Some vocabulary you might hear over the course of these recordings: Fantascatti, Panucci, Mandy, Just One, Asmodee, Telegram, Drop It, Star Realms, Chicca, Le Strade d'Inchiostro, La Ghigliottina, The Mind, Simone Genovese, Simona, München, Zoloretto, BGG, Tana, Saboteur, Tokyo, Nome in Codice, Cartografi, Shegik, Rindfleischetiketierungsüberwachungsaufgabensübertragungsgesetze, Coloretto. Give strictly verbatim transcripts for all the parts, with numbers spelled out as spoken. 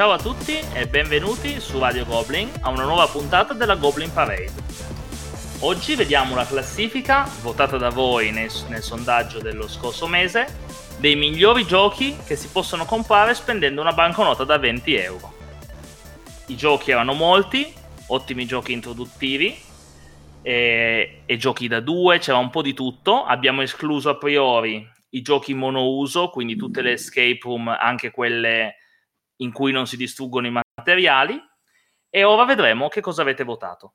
Ciao a tutti e benvenuti su Radio Goblin a una nuova puntata della Goblin Parade. Oggi vediamo la classifica, votata da voi nel, nel sondaggio dello scorso mese, dei migliori giochi che si possono comprare spendendo una banconota da venti euro. I giochi erano molti, ottimi giochi introduttivi e, e giochi da due, c'era un po' di tutto. Abbiamo escluso a priori i giochi monouso, quindi tutte le escape room, anche quelle in cui non si distruggono i materiali, e ora vedremo che cosa avete votato.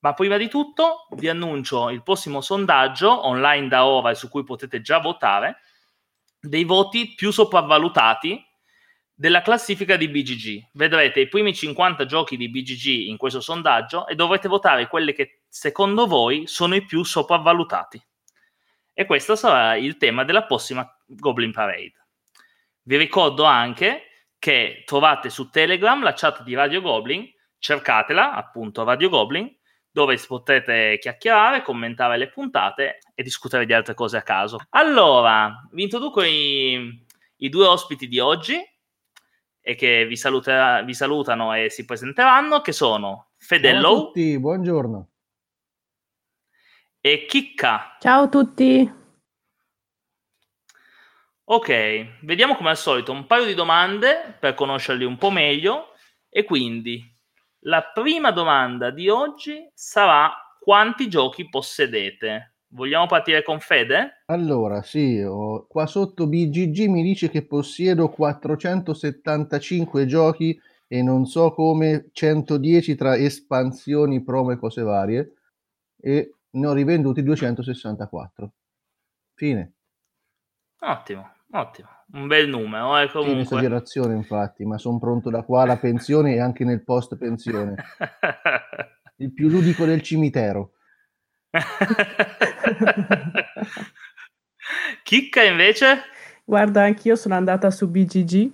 Ma prima di tutto vi annuncio il prossimo sondaggio online da ora e su cui potete già votare dei voti più sopravvalutati della classifica di B G G. Vedrete i primi cinquanta giochi di B G G in questo sondaggio e dovrete votare quelli che secondo voi sono i più sopravvalutati. E questo sarà il tema della prossima Goblin Parade. Vi ricordo anche che trovate su Telegram la chat di Radio Goblin, cercatela, appunto Radio Goblin, dove potrete chiacchierare, commentare le puntate e discutere di altre cose a caso. Allora, vi introduco i, i due ospiti di oggi, e che vi, saluterà, vi salutano e si presenteranno, che sono Fedello. Ciao a tutti, buongiorno. E Chicca. Ciao a tutti. Ok, vediamo come al solito un paio di domande per conoscerli un po' meglio, e quindi la prima domanda di oggi sarà: quanti giochi possedete? Vogliamo partire con Fede? Allora, sì, ho, qua sotto B G G mi dice che possiedo quattrocentosettantacinque giochi e non so come centodieci tra espansioni, promo e cose varie, e ne ho rivenduti duecentosessantaquattro. Fine. Ottimo, ottimo, un bel numero, eh, comunque. Sì, un'esagerazione infatti, ma sono pronto da qua alla pensione e anche nel post pensione. Il più ludico del cimitero. Chicca invece? Guarda, anch'io sono andata su B G G,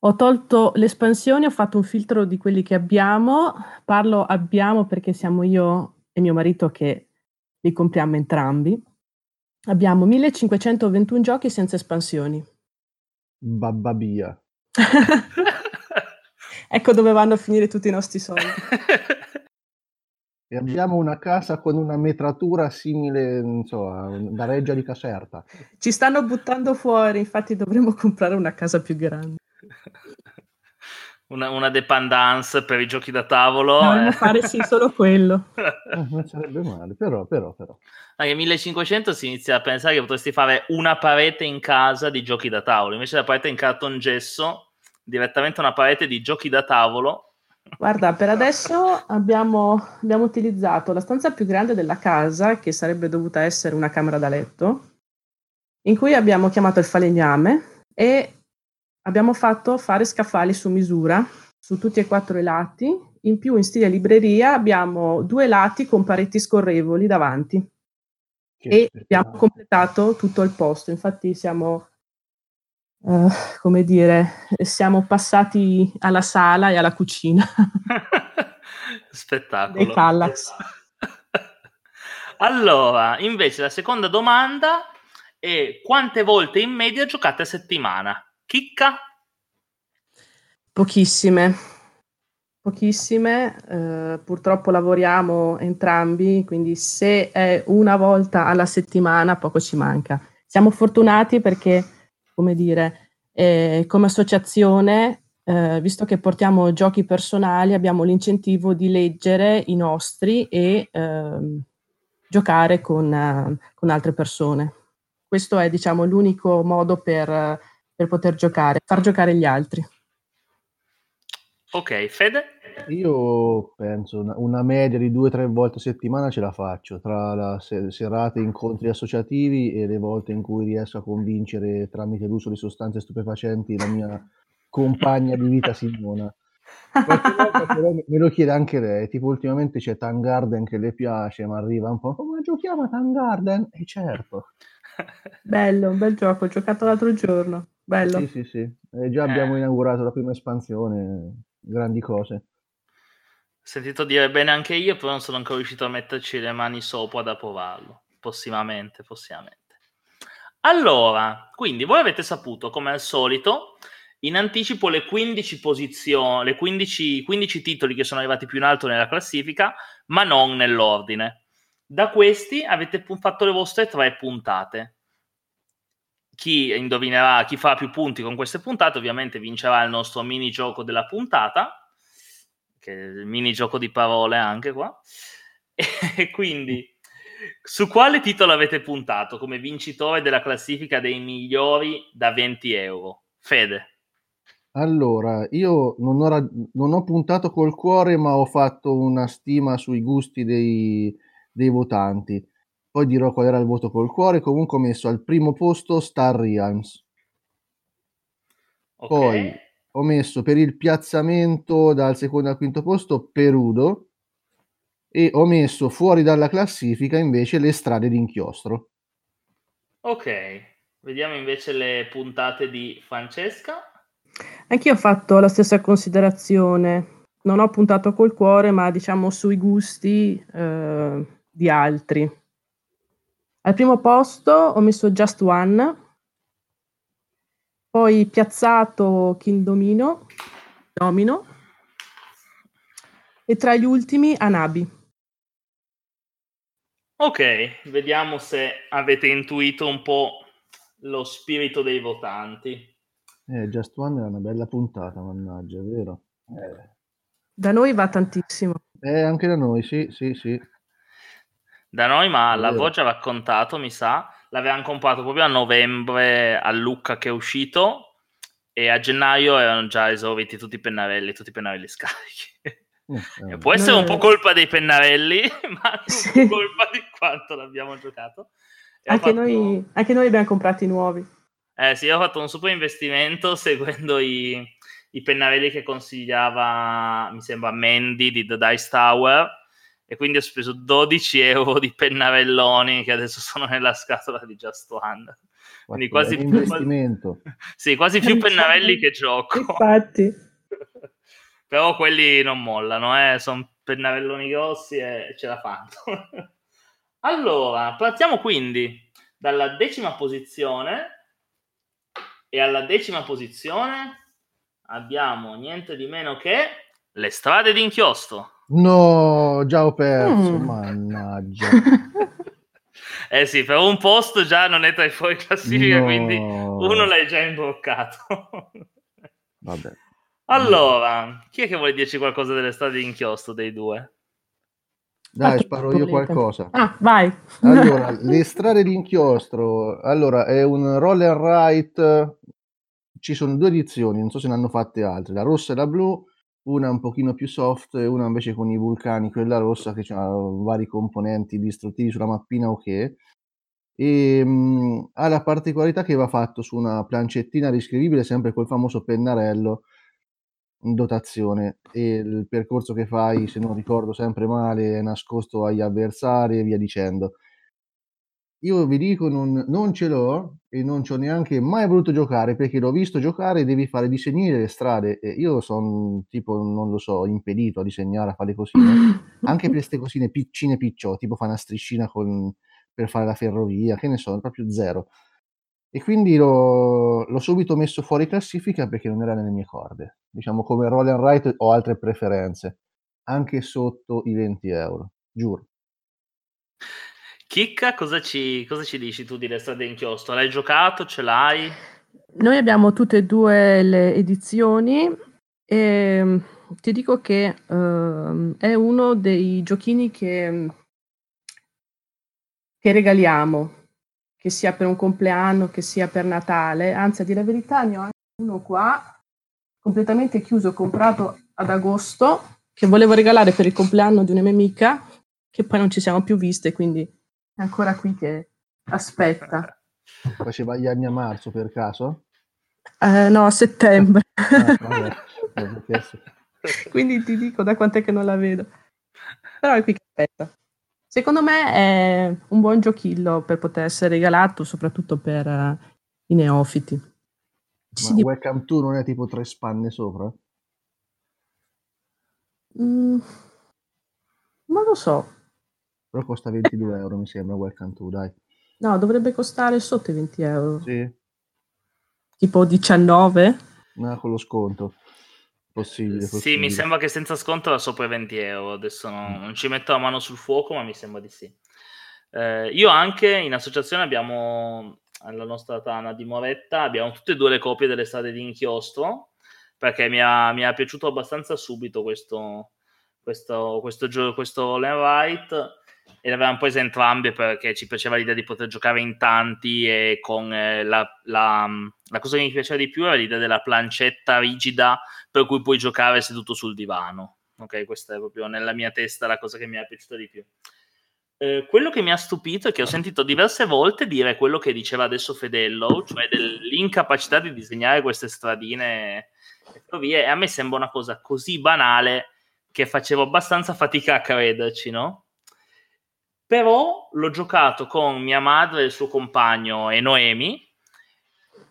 ho tolto l'espansione, ho fatto un filtro di quelli che abbiamo. Parlo abbiamo perché siamo io e mio marito che li compriamo entrambi. Abbiamo millecinquecentoventuno giochi senza espansioni. Babbabia. Ecco dove vanno a finire tutti i nostri soldi. E abbiamo una casa con una metratura simile, non so, da Reggia di Caserta. Ci stanno buttando fuori, infatti dovremmo comprare una casa più grande. Una, una dependance per i giochi da tavolo. Dovremmo eh. fare sì solo quello. Eh, non sarebbe male, però, però, però. Anche millecinquecento si inizia a pensare che potresti fare una parete in casa di giochi da tavolo, invece la parete in cartongesso, direttamente una parete di giochi da tavolo. Guarda, per adesso abbiamo, abbiamo utilizzato la stanza più grande della casa, che sarebbe dovuta essere una camera da letto, in cui abbiamo chiamato il falegname e abbiamo fatto fare scaffali su misura, su tutti e quattro i lati. In più, in stile libreria, abbiamo due lati con pareti scorrevoli davanti. E abbiamo completato tutto il posto. Infatti siamo, uh, come dire, siamo passati alla sala e alla cucina. Spettacolo. Dei Kallax. Allora, invece la seconda domanda è: quante volte in media giocate a settimana? Chicca? Pochissime. Pochissime, eh, purtroppo lavoriamo entrambi, quindi se è una volta alla settimana poco ci manca. Siamo fortunati perché, come dire, eh, come associazione, eh, visto che portiamo giochi personali, abbiamo l'incentivo di leggere i nostri e eh, giocare con, eh, con altre persone. Questo è, diciamo, l'unico modo per, per poter giocare, far giocare gli altri. Ok, Fede? Io penso una, una media di due o tre volte a settimana ce la faccio, tra la se- serate, incontri associativi e le volte in cui riesco a convincere tramite l'uso di sostanze stupefacenti la mia compagna di vita Simona. Qualche volta però me lo chiede anche lei, tipo ultimamente c'è Tangarden che le piace, ma arriva un po', oh, ma giochiamo a Tangarden? E certo. Bello, un bel gioco, ho giocato l'altro giorno. Bello. Sì, sì, sì. Eh, già abbiamo eh. inaugurato la prima espansione. Grandi cose. Ho sentito dire bene anche io, però non sono ancora riuscito a metterci le mani sopra ad approvarlo. Prossimamente, prossimamente. Allora, quindi voi avete saputo, come al solito, in anticipo le quindici posizioni, le quindici, quindici titoli che sono arrivati più in alto nella classifica, ma non nell'ordine. Da questi avete fatto le vostre tre puntate. Chi indovinerà, chi farà più punti con queste puntate, ovviamente vincerà il nostro minigioco della puntata, che è il minigioco di parole anche qua. E quindi, su quale titolo avete puntato come vincitore della classifica dei migliori da venti euro? Fede. Allora, io non ho, rag- non ho puntato col cuore, ma ho fatto una stima sui gusti dei, dei votanti. Poi dirò qual era il voto col cuore. Comunque ho messo al primo posto Star Realms. Okay. Poi ho messo per il piazzamento dal secondo al quinto posto Perudo. E ho messo fuori dalla classifica invece Le Strade d'Inchiostro. Ok, vediamo invece le puntate di Francesca. Anch'io ho fatto la stessa considerazione. Non ho puntato col cuore, ma diciamo sui gusti eh, di altri. Al primo posto ho messo Just One, poi piazzato King Domino, Domino, e tra gli ultimi Hanabi. Ok, vediamo se avete intuito un po' lo spirito dei votanti. Eh, Just One era una bella puntata, mannaggia, è vero? Eh. Da noi va tantissimo. Eh, anche da noi, sì, sì, sì. Da noi, ma l'avevo già raccontato, mi sa, l'avevano comprato proprio a novembre a Lucca che è uscito, e a gennaio erano già esauriti tutti i pennarelli, tutti i pennarelli scarichi. Eh, eh. Può essere no, un po' colpa dei pennarelli, ma non sì. colpa di quanto l'abbiamo giocato. E anche, fatto... noi, anche noi li abbiamo comprati nuovi. Eh sì, ho fatto un super investimento seguendo i, i pennarelli che consigliava, mi sembra, Mandy di The Dice Tower. E quindi ho speso dodici euro di pennarelloni che adesso sono nella scatola di Just One. Quindi quasi più, investimento. Sì, quasi più pennarelli che gioco. Infatti. Però quelli non mollano, eh? Sono pennarelloni grossi e ce la fanno. Allora, partiamo quindi dalla decima posizione. E alla decima posizione abbiamo niente di meno che Le Strade d'Inchiostro. No, già ho perso, mm. mannaggia. Eh sì, per un posto già non è tra i fuori classifica, no. Quindi uno l'hai già imbroccato. Vabbè. Allora, chi è che vuole dirci qualcosa delle Strade d'Inchiostro dei due? Dai, sparo io qualcosa. Ah, vai. Allora, Le Strade d'Inchiostro, allora, è un roll and write, ci sono due edizioni, non so se ne hanno fatte altre, la rossa e la blu. Una un pochino più soft e una invece con i vulcani, quella rossa che ha vari componenti distruttivi sulla mappina, ok. E mh, ha la particolarità che va fatto su una plancettina riscrivibile, sempre col famoso pennarello in dotazione. E il percorso che fai, se non ricordo sempre male, è nascosto agli avversari e via dicendo. Io vi dico, non, non ce l'ho e non ci ho neanche mai voluto giocare, perché l'ho visto giocare e devi fare disegnare le strade e io sono tipo, non lo so, impedito a disegnare, a fare cosine, anche per queste cosine piccine picciò, tipo fa una striscina con, per fare la ferrovia, che ne so, proprio zero. E quindi l'ho, l'ho subito messo fuori classifica perché non era nelle mie corde. Diciamo, come roll and write ho altre preferenze, anche sotto i venti euro, giuro. Chicca, cosa ci, cosa ci dici tu di Le Strade d'Inchiostro? L'hai giocato? Ce l'hai? Noi abbiamo tutte e due le edizioni e ti dico che uh, è uno dei giochini che, che regaliamo, che sia per un compleanno, che sia per Natale. Anzi, a dire la verità, ne ho anche uno qua, completamente chiuso, comprato ad agosto, che volevo regalare per il compleanno di una mia amica, che poi non ci siamo più viste, quindi... È ancora qui che aspetta. Faceva gli anni a marzo per caso? Eh, no, a settembre. Ah, vabbè. Quindi ti dico da quant'è che non la vedo. Però è qui che aspetta. Secondo me è un buon giochillo per poter essere regalato, soprattutto per uh, i neofiti. Ci Ma Welcome dip- to non è tipo tre spanne sopra? Mm, non lo so. Però costa ventidue euro, mi sembra, Welcome to, dai. No, dovrebbe costare sotto i venti euro. Sì. Tipo diciannove? No, con lo sconto. Possibile, possibile. Sì, mi sembra che senza sconto era sopra i venti euro. Adesso non, non ci metto la mano sul fuoco, ma mi sembra di sì. Eh, io anche in associazione abbiamo, alla nostra Tana di Moretta, abbiamo tutte e due le copie delle strade di Inchiostro, perché mi ha, mi è piaciuto abbastanza subito questo questo questo gioco, questo Land Right, e le avevamo prese entrambe perché ci piaceva l'idea di poter giocare in tanti, e con eh, la, la, la cosa che mi piaceva di più era l'idea della plancetta rigida per cui puoi giocare seduto sul divano. Ok, questa è proprio nella mia testa la cosa che mi è piaciuta di più. Eh, quello che mi ha stupito è che ho sentito diverse volte dire quello che diceva adesso Fedello, cioè dell'incapacità di disegnare queste stradine e provie, e a me sembra una cosa così banale che facevo abbastanza fatica a crederci, no? Però l'ho giocato con mia madre, il suo compagno e Noemi,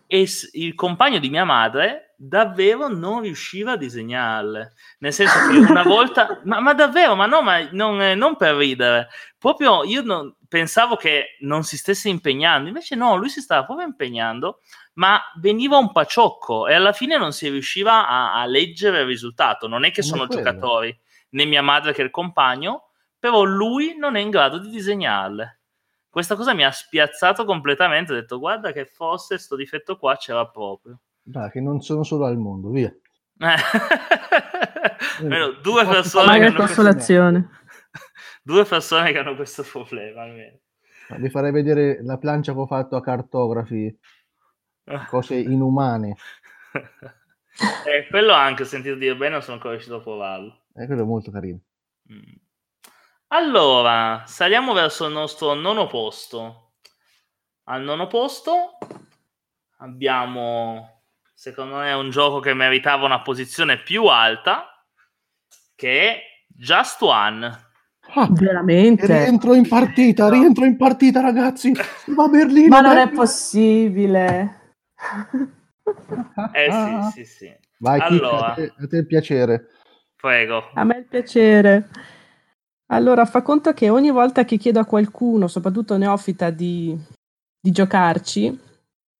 e il compagno di mia madre davvero non riusciva a disegnarle, nel senso che una volta ma, ma davvero, ma no, ma non, eh, non per ridere, proprio io non, pensavo che non si stesse impegnando, invece no, lui si stava proprio impegnando, ma veniva un paciocco e alla fine non si riusciva a, a leggere il risultato. Non è che sono giocatori, né mia madre che il compagno, però lui non è in grado di disegnarle. Questa cosa mi ha spiazzato completamente, ho detto guarda che forse sto difetto qua c'era proprio. Dai, che non sono solo al mondo, via. Almeno due persone che hanno consolazione. Questo... due persone che hanno questo problema, almeno. Vi farei vedere la plancia che ho fatto a cartografi, cose inumane. Eh, quello anche ho sentito dire bene, non sono ancora riuscito a provarlo. Eh, quello è molto carino. Mm. Allora, saliamo verso il nostro nono posto. Al nono posto abbiamo, secondo me, un gioco che meritava una posizione più alta, che è Just One. Ah, veramente? Rientro in partita, rientro in partita, ragazzi! Va a Berlino! Ma non Berlino. È possibile! Eh ah. sì, sì, sì. Vai, allora, Chicca, a te, a te il piacere. Prego. A me il piacere. Allora, fa conto che ogni volta che chiedo a qualcuno, soprattutto neofita, di, di giocarci,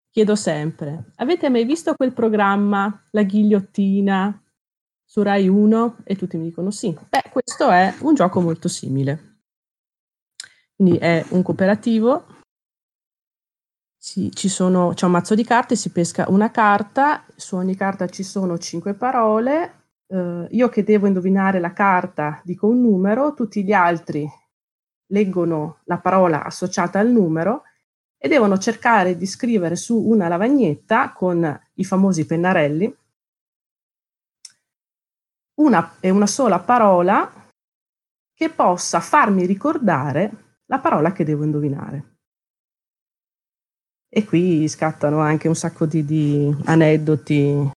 chiedo sempre: avete mai visto quel programma La Ghigliottina su Rai uno? E tutti mi dicono sì. Beh, questo è un gioco molto simile. Quindi è un cooperativo, si, ci sono, c'è un mazzo di carte, si pesca una carta, su ogni carta ci sono cinque parole. Uh, io che devo indovinare la carta dico un numero, tutti gli altri leggono la parola associata al numero e devono cercare di scrivere su una lavagnetta con i famosi pennarelli una e una sola parola che possa farmi ricordare la parola che devo indovinare. E qui scattano anche un sacco di, di aneddoti,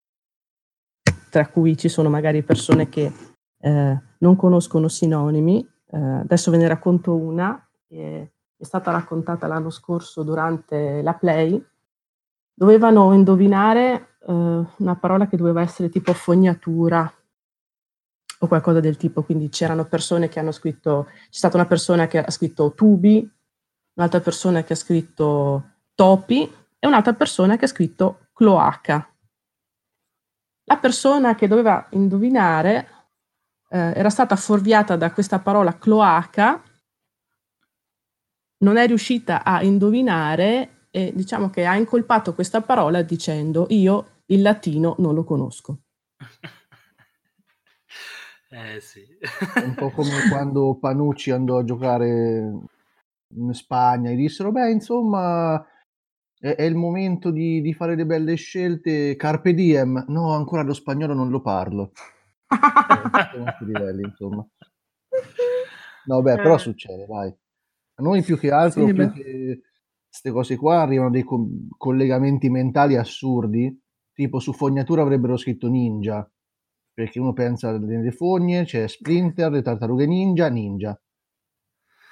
tra cui ci sono magari persone che eh, non conoscono sinonimi. Eh, adesso ve ne racconto una, che è stata raccontata l'anno scorso durante la Play. Dovevano indovinare eh, una parola che doveva essere tipo fognatura o qualcosa del tipo, quindi c'erano persone che hanno scritto, c'è stata una persona che ha scritto tubi, un'altra persona che ha scritto topi e un'altra persona che ha scritto cloaca. La persona che doveva indovinare eh, era stata fuorviata da questa parola cloaca, non è riuscita a indovinare e diciamo che ha incolpato questa parola dicendo io il latino non lo conosco. Eh sì. È un po' come quando Panucci andò a giocare in Spagna e dissero beh insomma... è il momento di, di fare le belle scelte, carpe diem. No, ancora lo spagnolo non lo parlo. eh, livelli, insomma. No, beh, però succede, vai. A noi più che altro, sì, più che queste cose qua, arrivano dei co- collegamenti mentali assurdi, tipo su fognatura avrebbero scritto ninja, perché uno pensa alle fogne, c'è cioè Splinter, le tartarughe ninja, ninja.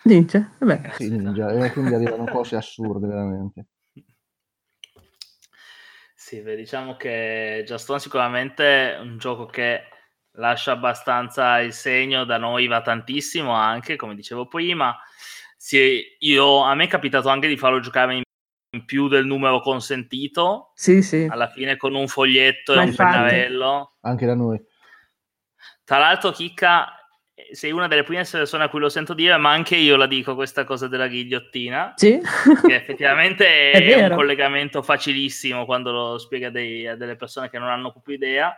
Ninja, vabbè. Sì, ninja, e quindi arrivano cose assurde, veramente. Sì, beh, diciamo che Just One sicuramente è un gioco che lascia abbastanza il segno, da noi va tantissimo anche, come dicevo prima. Sì, io, a me è capitato anche di farlo giocare in più del numero consentito, sì, sì, alla fine con un foglietto. Ma e un pennarello anche da noi. Tra l'altro, Chicca, sei una delle prime persone a cui lo sento dire, ma anche io la dico questa cosa della ghigliottina, sì, che effettivamente è, è un collegamento facilissimo quando lo spiega dei, a delle persone che non hanno proprio idea.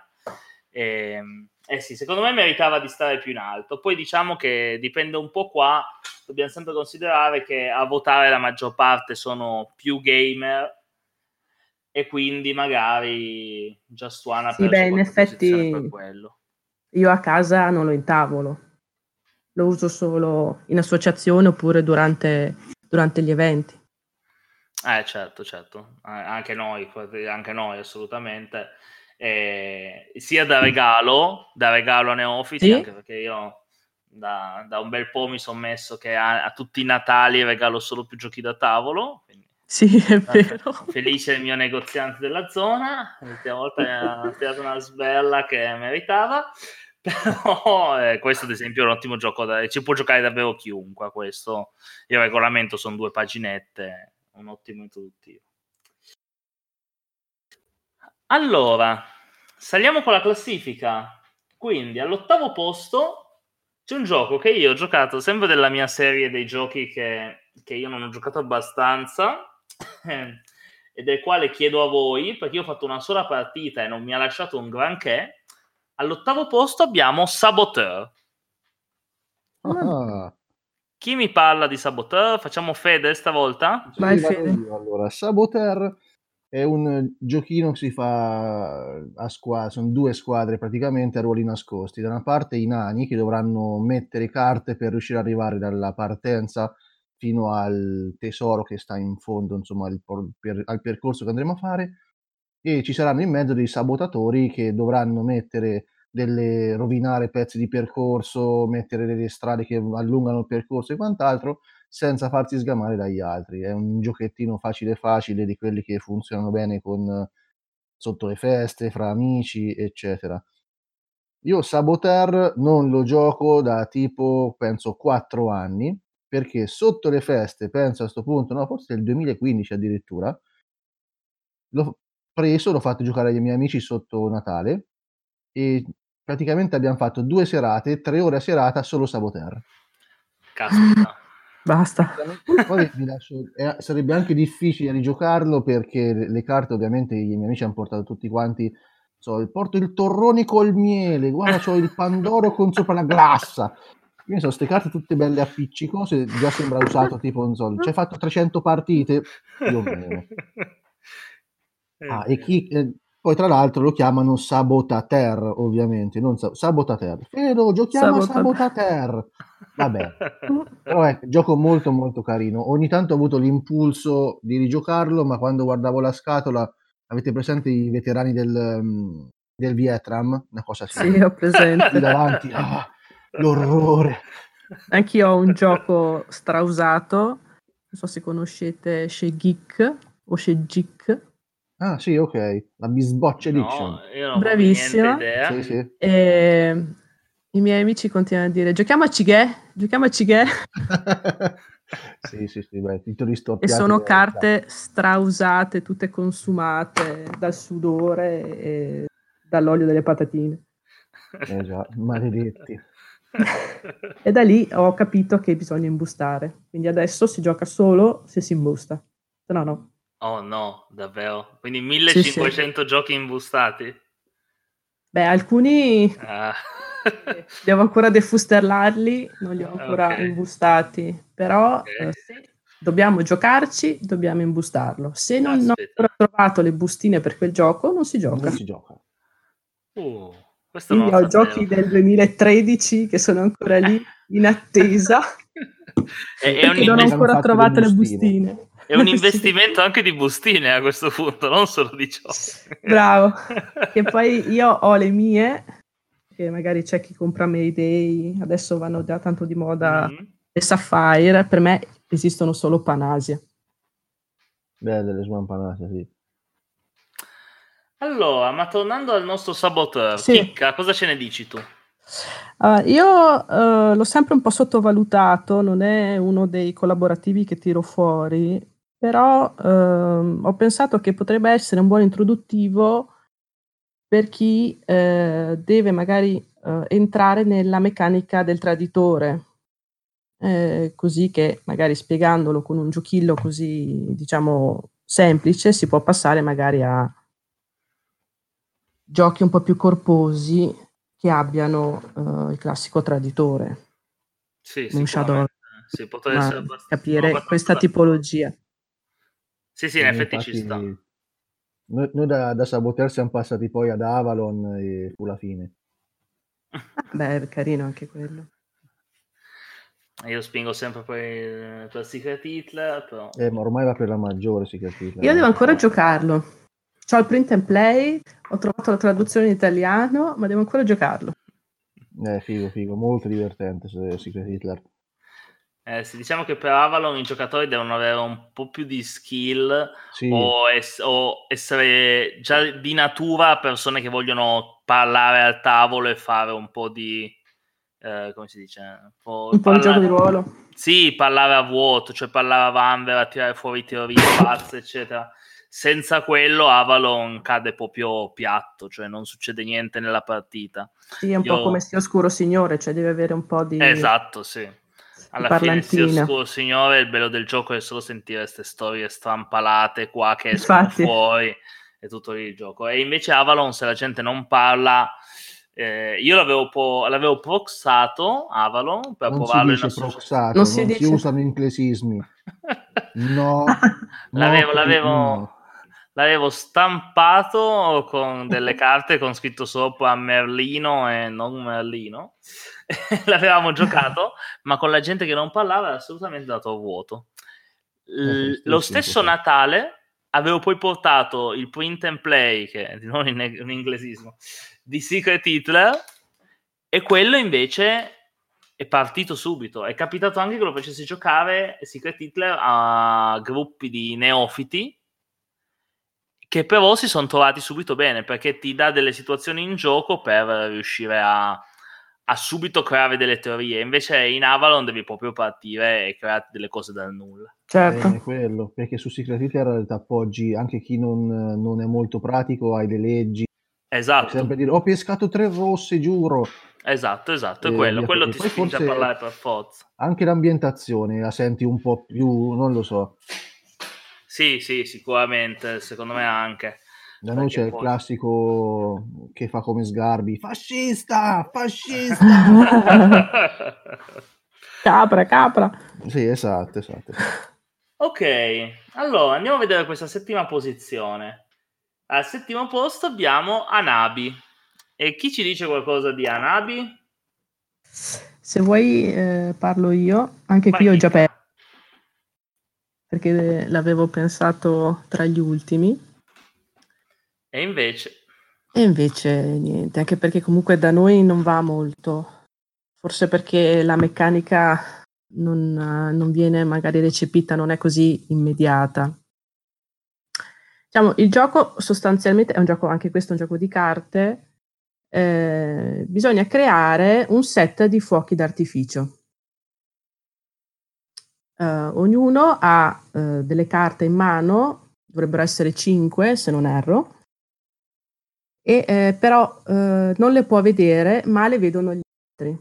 E, eh sì, secondo me meritava di stare più in alto. Poi diciamo che dipende un po', qua dobbiamo sempre considerare che a votare la maggior parte sono più gamer e quindi magari Just One, sì, beh, in effetti per quello. Io a casa non lo intavolo, lo uso solo in associazione oppure durante, durante gli eventi. Eh certo, certo, anche noi, anche noi assolutamente, eh, sia da regalo, da regalo a neofiti, sì? Anche perché io... Da, da un bel po' mi sono messo che a, a tutti i Natali regalo solo più giochi da tavolo. Quindi, sì, è vero. Felice il mio negoziante della zona, l'ultima volta mi ha tirato una sberla che meritava, però eh, questo ad esempio è un ottimo gioco, da, ci può giocare davvero chiunque a questo. Il regolamento sono due paginette, un ottimo introduttivo. Allora, saliamo con la classifica. Quindi all'ottavo posto c'è un gioco che io ho giocato, sempre della mia serie dei giochi che, che io non ho giocato abbastanza, e del quale chiedo a voi, perché io ho fatto una sola partita e non mi ha lasciato un granché. All'ottavo posto abbiamo Saboteur. Ah. Chi mi parla di Saboteur? Facciamo Fede stavolta? Vai, Fede. Allora, Saboteur è un giochino che si fa a squadre, sono due squadre praticamente a ruoli nascosti. Da una parte i nani che dovranno mettere carte per riuscire ad arrivare dalla partenza fino al tesoro che sta in fondo, insomma, al, per, al percorso che andremo a fare, e ci saranno in mezzo dei sabotatori che dovranno mettere delle, rovinare pezzi di percorso, mettere delle strade che allungano il percorso e quant'altro, senza farsi sgamare dagli altri. È un giochettino facile facile, di quelli che funzionano bene con, sotto le feste, fra amici, eccetera. Io Saboteur non lo gioco da tipo, penso, quattro anni, perché sotto le feste, penso a sto punto, no, forse del duemilaquindici addirittura, l'ho preso, l'ho fatto giocare ai miei amici sotto Natale, e praticamente abbiamo fatto due serate, tre ore a serata, solo Saboteur. Caspita. Basta. Poi vi lascio, eh, sarebbe anche difficile rigiocarlo perché le carte, ovviamente, i miei amici hanno portato tutti quanti. So, porto il torrone col miele, guarda, c'ho il pandoro con sopra la glassa. Quindi sono queste carte tutte belle appiccicose, già sembra usato tipo un Zol. Ci hai fatto trecento partite? Più o meno. Ah, e chi, eh, poi tra l'altro lo chiamano Sabotater, ovviamente, non sab- Sabotater. Fedo, giochiamo Sabotater. Vabbè, però è un gioco molto molto carino. Ogni tanto ho avuto l'impulso di rigiocarlo, ma quando guardavo la scatola, avete presente i veterani del, del Vietnam? Una cosa simile. Sì, ho presente. Lì davanti, ah, l'orrore. Anch'io ho un gioco strausato, non so se conoscete Shegik o Shegik. Ah sì, ok, la bisboccia edition. No, bravissima. Sì, sì. E... i miei amici continuano a dire giochiamo a Chigè, giochiamo a Chigè. Sì, sì, sì, beh, titoli storpiati. E sono carte strausate, tutte consumate dal sudore e dall'olio delle patatine. Eh già, maledetti. E da lì ho capito che bisogna imbustare. Quindi adesso si gioca solo se si imbusta. Se no, no. Oh no, davvero? Quindi millecinquecento sì, sì, giochi imbustati? Beh, alcuni... Ah. Devo ancora defusterlarli, non li ho ancora okay. imbustati, però okay. eh, se dobbiamo giocarci, dobbiamo imbustarlo. Se non, non ho trovato le bustine per quel gioco, non si gioca. Non si gioca. Uh, Quindi ho giochi del duemilatredici che sono ancora lì in attesa. E, e non ho ancora trovato le bustine. Le bustine. È un investimento anche di bustine a questo punto, non solo di giochi. Bravo. Che poi io ho le mie... che magari c'è chi compra Mayday, adesso vanno da tanto di moda mm-hmm. le Sapphire, per me esistono solo Panasia. Belle le Swan Panasia, sì. Allora, ma tornando al nostro Saboteur, sì. Chicca, cosa ce ne dici tu? Uh, io uh, l'ho sempre un po' sottovalutato, non è uno dei collaborativi che tiro fuori, però ehm, ho pensato che potrebbe essere un buon introduttivo per chi eh, deve magari eh, entrare nella meccanica del traditore, eh, così che magari spiegandolo con un giochillo così, diciamo, semplice, si può passare magari a giochi un po' più corposi che abbiano eh, il classico traditore. Sì, sicuramente. Sì, potrebbe essere abbastanza, capire abbastanza questa da... tipologia. Sì, sì, in effetti ci sta. Noi, noi da, da Saboteur siamo passati poi ad Avalon e fu la fine. Beh, carino anche quello. Io spingo sempre per, per Secret Hitler, però... Eh, ma ormai va per la maggiore Secret Hitler. Io devo ancora giocarlo. C'ho il print and play, ho trovato la traduzione in italiano, ma devo ancora giocarlo. Eh, figo, figo. Molto divertente Secret Hitler. Eh, sì, diciamo che per Avalon i giocatori devono avere un po' più di skill, sì. o, es- o essere già di natura persone che vogliono parlare al tavolo e fare un po' di eh, come si dice? Un po', un po' parlare... gioco di ruolo. Sì, parlare a vuoto, cioè parlare a vanvera, tirare fuori teorie pazze, eccetera. Senza quello Avalon cade proprio piatto, cioè non succede niente nella partita. Sì, è un Io... po' come Stia Oscuro Signore, cioè deve avere un po' di... Esatto, sì. Alla fine, suo signore, il bello del gioco è solo sentire queste storie strampalate qua che escono Infatti. fuori e tutto lì il gioco. E invece Avalon, se la gente non parla, eh, io l'avevo, po- l'avevo proxato Avalon per non provarlo in associazione. Non si, non si usano inglesismi. No. L'avevo, no, l'avevo, no. L'avevo stampato con delle carte con scritto sopra Merlino e non Merlino. L'avevamo giocato, ma con la gente che non parlava era assolutamente dato a vuoto. L- eh, lo stesso Natale avevo poi portato il print and play, che è di nuovo in, in inglesismo, di Secret Hitler, e quello invece è partito subito. È capitato anche che lo facessi giocare Secret Hitler a gruppi di neofiti, che però si sono trovati subito bene, perché ti dà delle situazioni in gioco per riuscire a a subito creare delle teorie. Invece in Avalon devi proprio partire e creare delle cose dal nulla. Certo. Eh, quello, perché su Secret Hitler in realtà appoggi anche chi non, non è molto pratico, hai le leggi. Esatto. Sempre dire, ho pescato tre rosse, giuro. Esatto, esatto, è eh, quello. Quello ti spinge a parlare per forza. Anche l'ambientazione la senti un po' più, non lo so. Sì, sì, sicuramente, secondo me anche. Da noi c'è il classico che fa come Sgarbi, fascista, fascista, capra, capra. Sì, esatto, esatto. Ok, allora andiamo a vedere questa settima posizione. Al settimo posto abbiamo Hanabi. E chi ci dice qualcosa di Hanabi? Se vuoi eh, parlo io, anche Vai qui ho già perso, perché l'avevo pensato tra gli ultimi. E invece? E invece niente, anche perché comunque da noi non va molto, forse perché la meccanica non, non viene magari recepita, non è così immediata. Diciamo, il gioco sostanzialmente è un gioco, anche questo è un gioco di carte, eh, bisogna creare un set di fuochi d'artificio. Eh, ognuno ha eh, delle carte in mano, dovrebbero essere cinque se non erro, E, eh, però eh, non le può vedere, ma le vedono gli altri.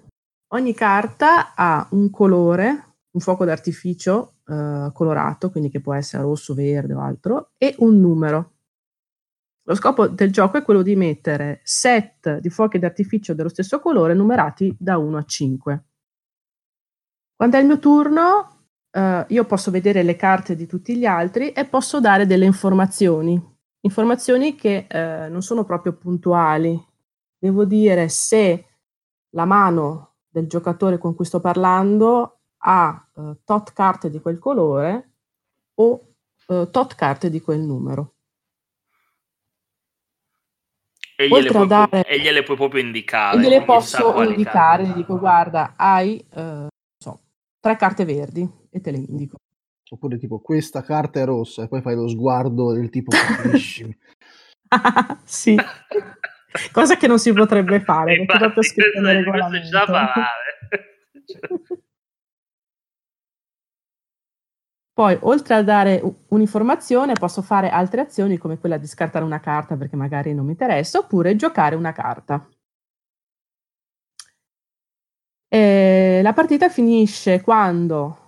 Ogni carta ha un colore, un fuoco d'artificio eh, colorato, quindi che può essere rosso, verde o altro, e un numero. Lo scopo del gioco è quello di mettere set di fuochi d'artificio dello stesso colore numerati da uno a cinque. Quando è il mio turno, eh, io posso vedere le carte di tutti gli altri e posso dare delle informazioni. Informazioni che eh, non sono proprio puntuali. Devo dire se la mano del giocatore con cui sto parlando ha eh, tot carte di quel colore o eh, tot carte di quel numero. E gliele, puoi, dare, e gliele puoi proprio indicare. E gliele posso indicare, gli dico guarda, hai eh, non so, tre carte verdi e te le indico. Oppure tipo questa carta è rossa e poi fai lo sguardo del tipo capisci. Ah, sì, cosa che non si potrebbe fare. Infatti, proprio scritto nel regolamento. Già Poi, oltre a dare un'informazione, posso fare altre azioni come quella di scartare una carta perché magari non mi interessa, oppure giocare una carta. E la partita finisce quando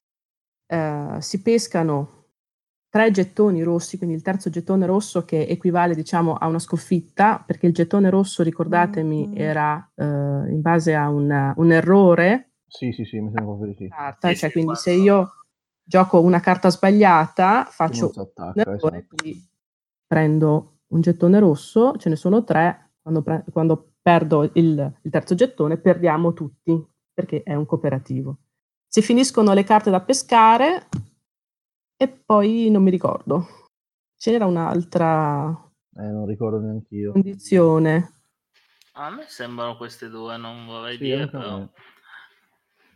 eh, si pescano tre gettoni rossi, quindi il terzo gettone rosso che equivale, diciamo, a una sconfitta, perché il gettone rosso, ricordatemi, mm-hmm. era eh, in base a una, un errore. Sì, sì, sì, mi sembra proprio di sì. Carta, sì, cioè, sì, quindi guarda. Se io gioco una carta sbagliata, faccio attacca, un errore, esatto. Quindi prendo un gettone rosso, ce ne sono tre, quando, pre- quando perdo il, il terzo gettone perdiamo tutti, perché è un cooperativo. Si finiscono le carte da pescare e poi non mi ricordo. C'era un'altra eh, non ricordo neanch'io. Condizione. A me sembrano queste due, non vorrei sì, dire però. Me.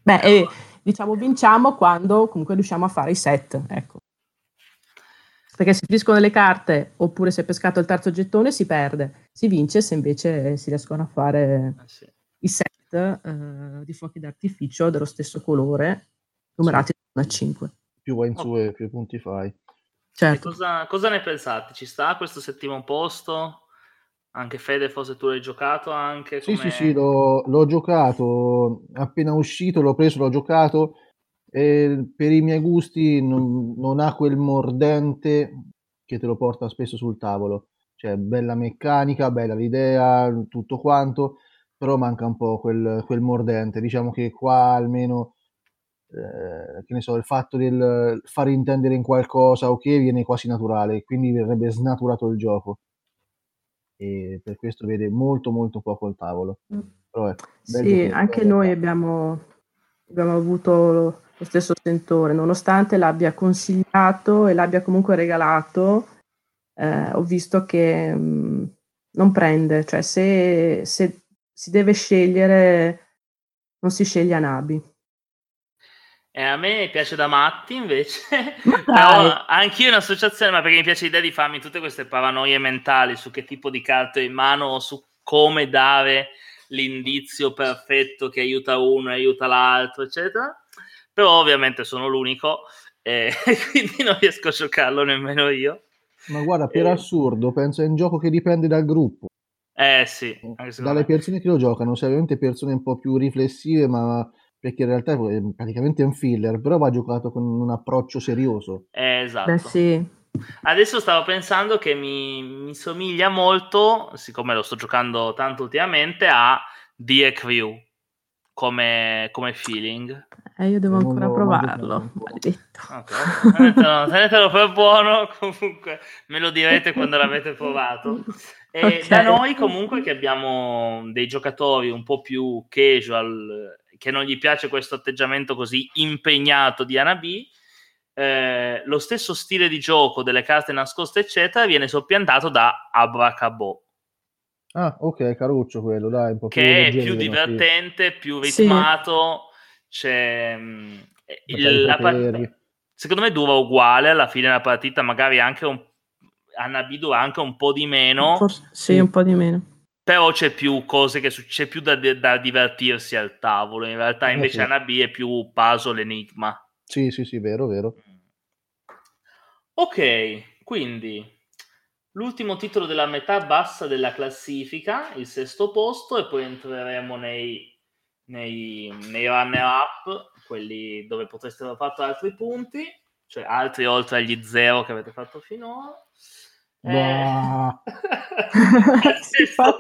Beh, e, diciamo vinciamo quando comunque riusciamo a fare i set, ecco. Perché se finiscono le carte oppure se è pescato il terzo gettone si perde, si vince se invece si riescono a fare ah, sì. i set eh, di fuochi d'artificio dello stesso colore, numerati da uno a cinque. Più vai in su e più punti fai. Certo. Cosa, cosa ne pensate? Ci sta questo settimo posto? Anche Fede, forse tu l'hai giocato anche? Com'è? Sì, sì, sì, l'ho, l'ho giocato, appena uscito l'ho preso, l'ho giocato, e per i miei gusti non, non ha quel mordente che te lo porta spesso sul tavolo, cioè bella meccanica, bella l'idea, tutto quanto, però manca un po' quel, quel mordente, diciamo che qua almeno, eh, che ne so, il fatto del far intendere in qualcosa, ok, viene quasi naturale, quindi verrebbe snaturato il gioco. E per questo vede molto molto poco il tavolo. Però è sì, anche noi abbiamo, abbiamo avuto lo, lo stesso sentore, nonostante l'abbia consigliato e l'abbia comunque regalato, eh, ho visto che mh, non prende, cioè se, se si deve scegliere non si sceglie Hanabi. Eh, a me piace da matti invece, però anch'io in associazione, ma perché mi piace l'idea di farmi tutte queste paranoie mentali su che tipo di carta ho in mano o su come dare l'indizio perfetto che aiuta uno e aiuta l'altro, eccetera. Però ovviamente sono l'unico e eh, quindi non riesco a giocarlo nemmeno io. Ma guarda, per eh. assurdo, penso è un gioco che dipende dal gruppo. Eh sì. Dalle persone che lo giocano, cioè ovviamente persone un po' più riflessive, ma... perché in realtà è praticamente un filler, però va giocato con un approccio serioso. Eh, esatto. Beh, sì. Adesso stavo pensando che mi, mi somiglia molto, siccome lo sto giocando tanto ultimamente, a Decrypto come, come feeling. Eh, io devo ancora non provarlo, maledetto. Ok, tenetelo, tenetelo per buono, comunque me lo direte quando l'avete provato. E okay. Da noi comunque che abbiamo dei giocatori un po' più casual, che non gli piace questo atteggiamento così impegnato di Hanabi, eh, lo stesso stile di gioco delle carte nascoste, eccetera, viene soppiantato da Abracabo. Ah, ok, caruccio quello, dai. Un po' che più è leggero, più divertente, sì. Più ritmato. Sì. C'è, mh, il, la part- secondo me dura uguale alla fine della partita, magari anche un Hanabi dura anche un po' di meno. Forse, sì, un po' di meno. Però c'è più cose che su- c'è più da, de- da divertirsi al tavolo. In realtà, eh, invece, sì. Hanabi è più puzzle enigma. Sì, sì, sì, vero, vero. Ok, quindi l'ultimo titolo della metà bassa della classifica, il sesto posto, e poi entreremo nei, nei, nei runner-up, quelli dove potreste aver fatto altri punti, cioè altri oltre agli zero che avete fatto finora. Eh. No. Al sesto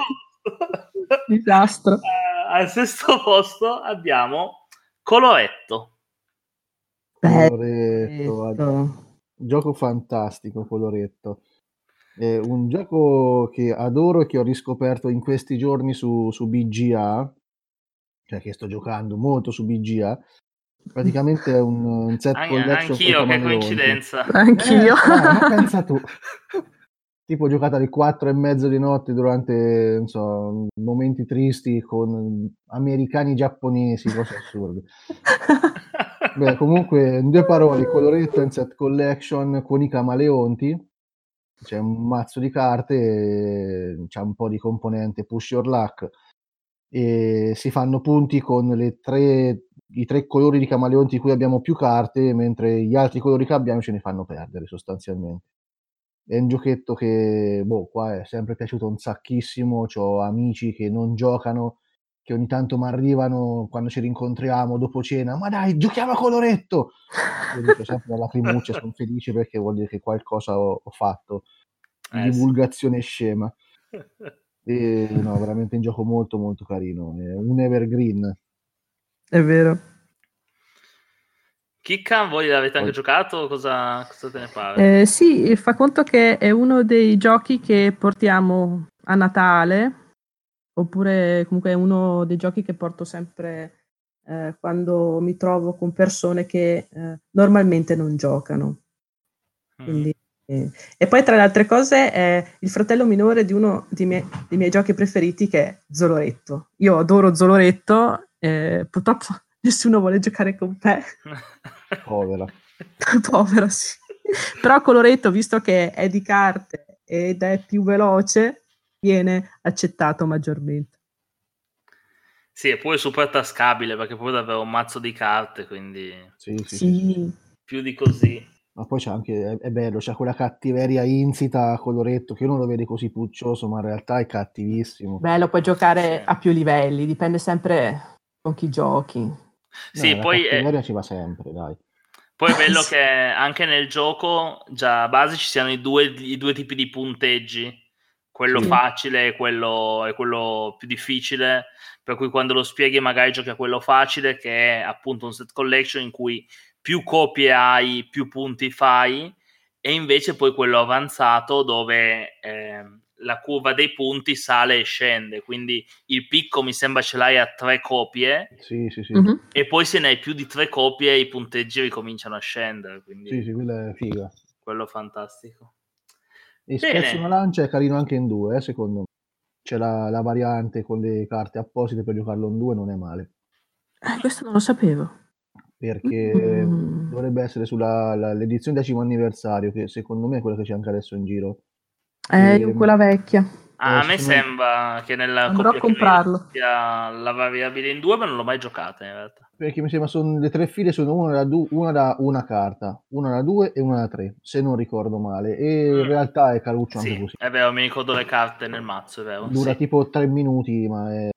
disastro. Eh, al sesto posto abbiamo Coloretto. Coloretto, gioco fantastico. Coloretto è un gioco che adoro e che ho riscoperto in questi giorni su, su B G A, cioè che sto giocando molto su B G A. Praticamente è un, un set An- collection. Anch'io, che coincidenza. Anch'io. Eh, no, ma pensa tu. Tipo giocata alle quattro e mezzo di notte durante, non so, momenti tristi con americani giapponesi, cosa assurda. Beh, comunque, in due parole, Coloretto in set collection con i camaleonti, c'è un mazzo di carte, c'è un po' di componente push your luck, e si fanno punti con le tre i tre colori di camaleonti di cui abbiamo più carte, mentre gli altri colori che abbiamo ce ne fanno perdere sostanzialmente. È un giochetto che, boh, qua è sempre piaciuto un sacchissimo, c'ho amici che non giocano, che ogni tanto mi arrivano quando ci rincontriamo dopo cena, ma dai, giochiamo a coloretto! Io dico sempre la lacrimuccia, sono felice perché vuol dire che qualcosa ho, ho fatto, eh, divulgazione sì. Scema. E, no, veramente un gioco molto molto carino, è un evergreen. È vero. Chicca, voi l'avete anche giocato? Cosa, cosa te ne pare? Eh, sì, fa conto che è uno dei giochi che portiamo a Natale, oppure comunque è uno dei giochi che porto sempre eh, quando mi trovo con persone che eh, normalmente non giocano. Quindi, mm. eh. E poi tra le altre cose è il fratello minore di uno dei miei, dei miei giochi preferiti, che è Zoloretto. Io adoro Zoloretto, eh, purtroppo nessuno vuole giocare con te. Povera. Povera, sì. Però Coloretto, visto che è di carte ed è più veloce, viene accettato maggiormente. Sì, e poi è super tascabile, perché poi è davvero un mazzo di carte, quindi sì, sì, sì. Sì. Più di così. Ma poi c'è anche, è bello, c'è quella cattiveria insita a Coloretto, che io non lo vedo così puccioso, ma in realtà è cattivissimo. Beh, lo puoi giocare sì. a più livelli, dipende sempre con chi giochi. Sì, no, poi la cattiveria ci va sempre, dai. Poi è bello che anche nel gioco già a base ci siano i due, i due tipi di punteggi, quello sì. facile e quello, e quello più difficile, per cui quando lo spieghi magari giochi a quello facile, che è appunto un set collection in cui più copie hai, più punti fai, e invece poi quello avanzato dove eh, la curva dei punti sale e scende, quindi il picco mi sembra ce l'hai a tre copie, sì, sì, sì. Mm-hmm. E poi se ne hai più di tre copie i punteggi ricominciano a scendere, quindi sì, sì, quello è figa, quello fantastico. E Spezzo una lancia è carino anche in due, eh, secondo me. C'è la, la variante con le carte apposite per giocarlo in due, non è male. Eh, questo non lo sapevo. Perché mm. dovrebbe essere sulla la, l'edizione decimo anniversario, che secondo me è quella che c'è anche adesso in giro. Eh, e, quella vecchia. Ah, a me sembra che nella andrò a comprarlo sia la variabile in due, ma non l'ho mai giocata in realtà. Perché mi sembra sono le tre file sono una da, du- una da una carta, una da due e una da tre, se non ricordo male. E mm. in realtà è caruccio sì, anche così. È vero, mi ricordo le carte nel mazzo, è vero. Dura sì. tipo tre minuti, ma è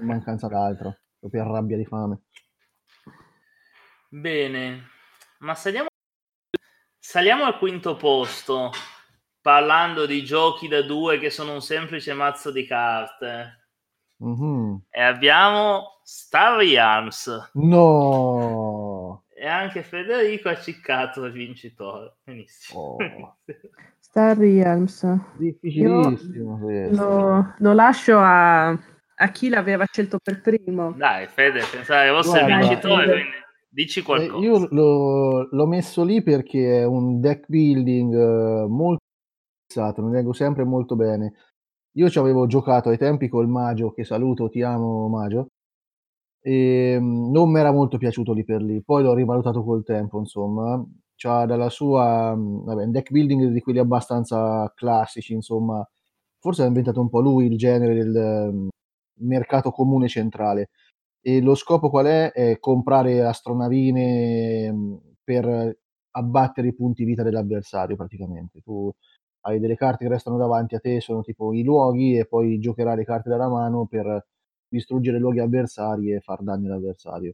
in mancanza d'altro, proprio rabbia di fame. Bene, ma saliamo saliamo al quinto posto, parlando di giochi da due che sono un semplice mazzo di carte. Mm-hmm. E abbiamo Star Realms. No! E anche Federico ha ciccato il vincitore. Benissimo. Oh. Star Realms. Difficilissimo. Lo, lo lascio a, a chi l'aveva scelto per primo. Dai, Fede, pensavo che fosse il vincitore, Fede. Quindi... dici qualcosa. Eh, io lo, l'ho messo lì perché è un deck building eh, molto pensato, mi vengo sempre molto bene. Io ci avevo giocato ai tempi col Magio, che saluto, ti amo Magio, e non mi era molto piaciuto lì per lì, poi l'ho rivalutato col tempo, insomma. C'ha dalla sua, vabbè, un deck building di quelli abbastanza classici, insomma. Forse ha inventato un po' lui il genere del mercato comune centrale. E lo scopo qual è? È comprare astronavine per abbattere i punti vita dell'avversario, praticamente. Tu hai delle carte che restano davanti a te, sono tipo i luoghi, e poi giocherai le carte dalla mano per distruggere luoghi avversari e far danni all'avversario.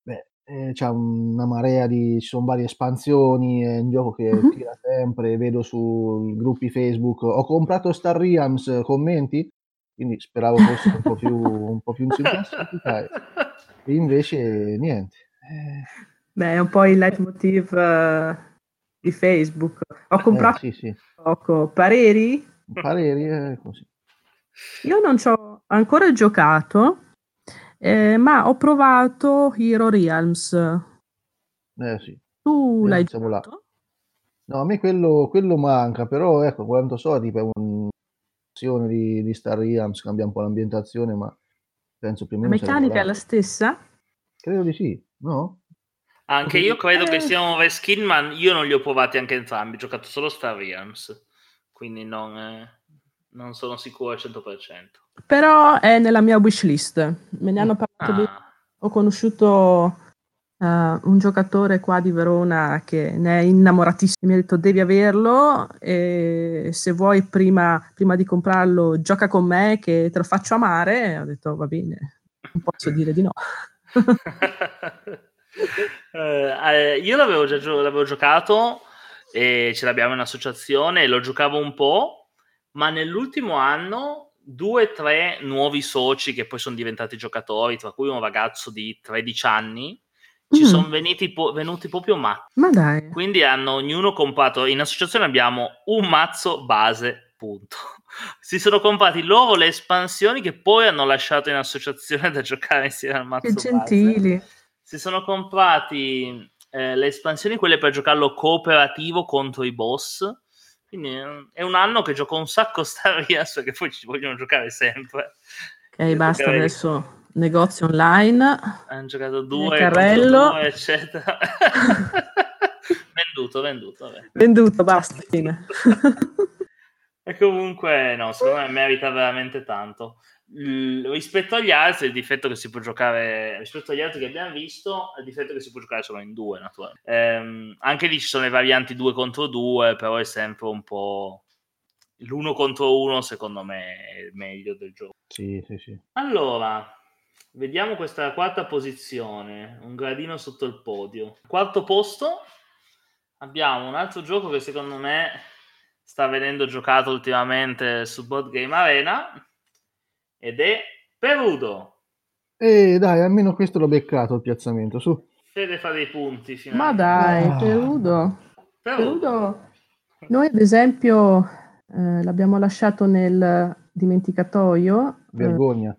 Beh, eh, c'è una marea di... ci sono varie espansioni, è un gioco che mm-hmm. tira sempre, vedo sui gruppi Facebook. Ho comprato Star Realms, commenti? Quindi speravo fosse un po' più un po' più e invece niente. Beh, è un po' il leitmotiv uh, di Facebook. Ho comprato eh, sì, sì. poco. Pareri? Pareri, eh, così. Io non ci ho ancora giocato, eh, ma ho provato Hero Realms. Eh sì. Tu eh, l'hai giocato? Là. No, a me quello, quello manca, però ecco, quanto so, tipo è un... Di, di Star Realms cambia un po' l'ambientazione, ma penso più o meno la meccanica è la stessa? Credo di sì, no? Anche io credo eh. che sia un reskin, ma io non li ho provati anche entrambi, ho giocato solo Star Realms, quindi non, eh, non sono sicuro al cento per cento. Però è nella mia wishlist, me ne hanno parlato ah. ho conosciuto uh, un giocatore qua di Verona che ne è innamoratissimo, mi ha detto devi averlo e se vuoi prima, prima di comprarlo gioca con me che te lo faccio amare, e ho detto va bene, non posso dire di no. eh, io l'avevo già gio- l'avevo giocato e ce l'abbiamo in associazione, lo giocavo un po', ma nell'ultimo anno due o tre nuovi soci che poi sono diventati giocatori, tra cui un ragazzo di tredici anni, ci mm. sono venuti, po- venuti proprio matti. Ma dai. Quindi hanno ognuno comprato, in associazione abbiamo un mazzo base, punto. Si sono comprati loro le espansioni che poi hanno lasciato in associazione da giocare insieme al mazzo base. Che gentili. Base. Si sono comprati... Eh, le espansioni, quelle per giocarlo cooperativo contro i boss, quindi eh, è un anno che gioco un sacco Star Realms perché poi ci vogliono giocare sempre. Ok, e basta giocare... adesso negozio online, hanno giocato due, carrello due, eccetera. venduto venduto vabbè. venduto basta fine. E comunque no, secondo me merita veramente tanto. L- rispetto agli altri il difetto che si può giocare rispetto agli altri che abbiamo visto è il difetto che si può giocare solo in due, naturalmente. Ehm, anche lì ci sono le varianti due contro due, però è sempre un po' l'uno contro uno, secondo me è il meglio del gioco. Sì, sì, sì. Allora vediamo questa quarta posizione, un gradino sotto il podio. Quarto posto abbiamo un altro gioco che secondo me sta venendo giocato ultimamente su Board Game Arena ed è Perudo. E eh, dai, almeno questo l'ho beccato il piazzamento, su. Fede fa dei punti finalmente. Ma dai, ah. Perudo. Perudo. Perudo. Noi ad esempio eh, l'abbiamo lasciato nel dimenticatoio. Vergogna. Eh,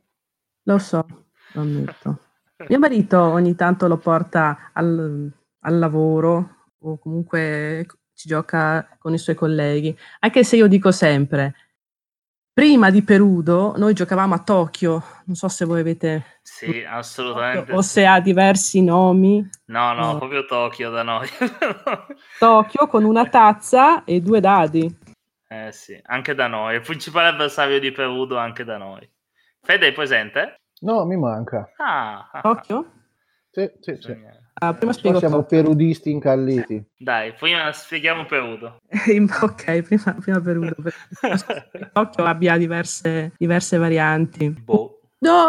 lo so, lo ammetto. Mio marito ogni tanto lo porta al, al lavoro o comunque ci gioca con i suoi colleghi. Anche se io dico sempre... Prima di Perudo noi giocavamo a Tokyo, non so se voi avete... Sì, assolutamente. O se ha diversi nomi. No, no, no. Proprio Tokyo da noi. Tokyo con una tazza e due dadi. Eh sì, anche da noi. Il principale avversario di Perudo anche da noi. Fede, è presente? No, mi manca. Ah. Tokyo? Sì, sì, sì. Ah, prima spiego siamo Tokyo. Perudisti incalliti. Dai, prima spieghiamo Perudo. Ok, prima, prima Perudo. Tokyo abbia diverse, diverse varianti. Boh.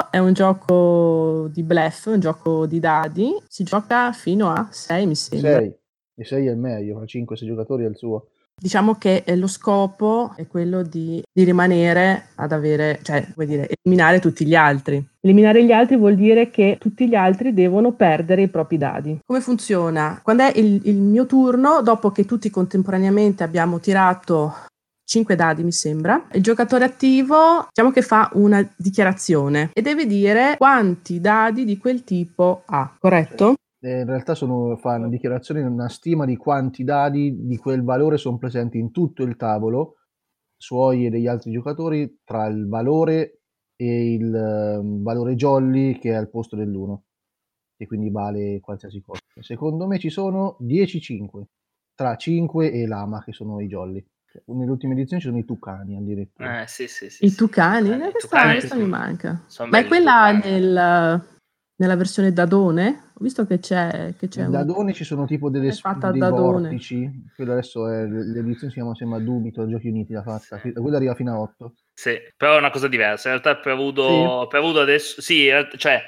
È un gioco di bluff, un gioco di dadi. Si gioca fino a sei, mi sembra. sei. E sei è il meglio, a cinque sei giocatori è il suo. Diciamo che lo scopo è quello di, di rimanere ad avere, cioè vuol dire eliminare tutti gli altri. Eliminare gli altri vuol dire che tutti gli altri devono perdere i propri dadi. Come funziona? Quando è il, il mio turno, dopo che tutti contemporaneamente abbiamo tirato cinque dadi mi sembra, il giocatore attivo diciamo che fa una dichiarazione e deve dire quanti dadi di quel tipo ha, corretto? In realtà sono, fa una dichiarazione, una stima di quanti dadi di quel valore sono presenti in tutto il tavolo, suoi e degli altri giocatori, tra il valore e il um, valore jolly che è al posto dell'uno, e quindi vale qualsiasi cosa. Secondo me ci sono dieci cinque, tra cinque e lama, che sono i jolly. Nell'ultima edizione ci sono i tucani addirittura. Eh, sì, sì, sì, I sì, tucani? Sì, eh, tucani questa mi manca. Ma è quella nel... Nella versione Dadone, ho visto che c'è... Che c'è Dadone un... ci sono tipo delle sp- dei vortici, quella adesso è l'edizione si chiama sembra Dubito, Giochi Uniti l'ha fatta, sì. Quella arriva fino a otto. Sì, però è una cosa diversa, in realtà Perudo, sì. Perudo adesso, sì, cioè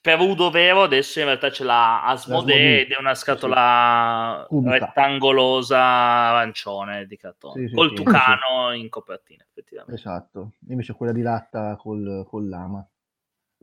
Perudo vero adesso in realtà ce l'ha Asmodee ed è una scatola sì, sì. rettangolosa arancione di cartone, sì, sì, col sì, tucano sì. in copertina effettivamente. Esatto, invece quella di latta col, col lama.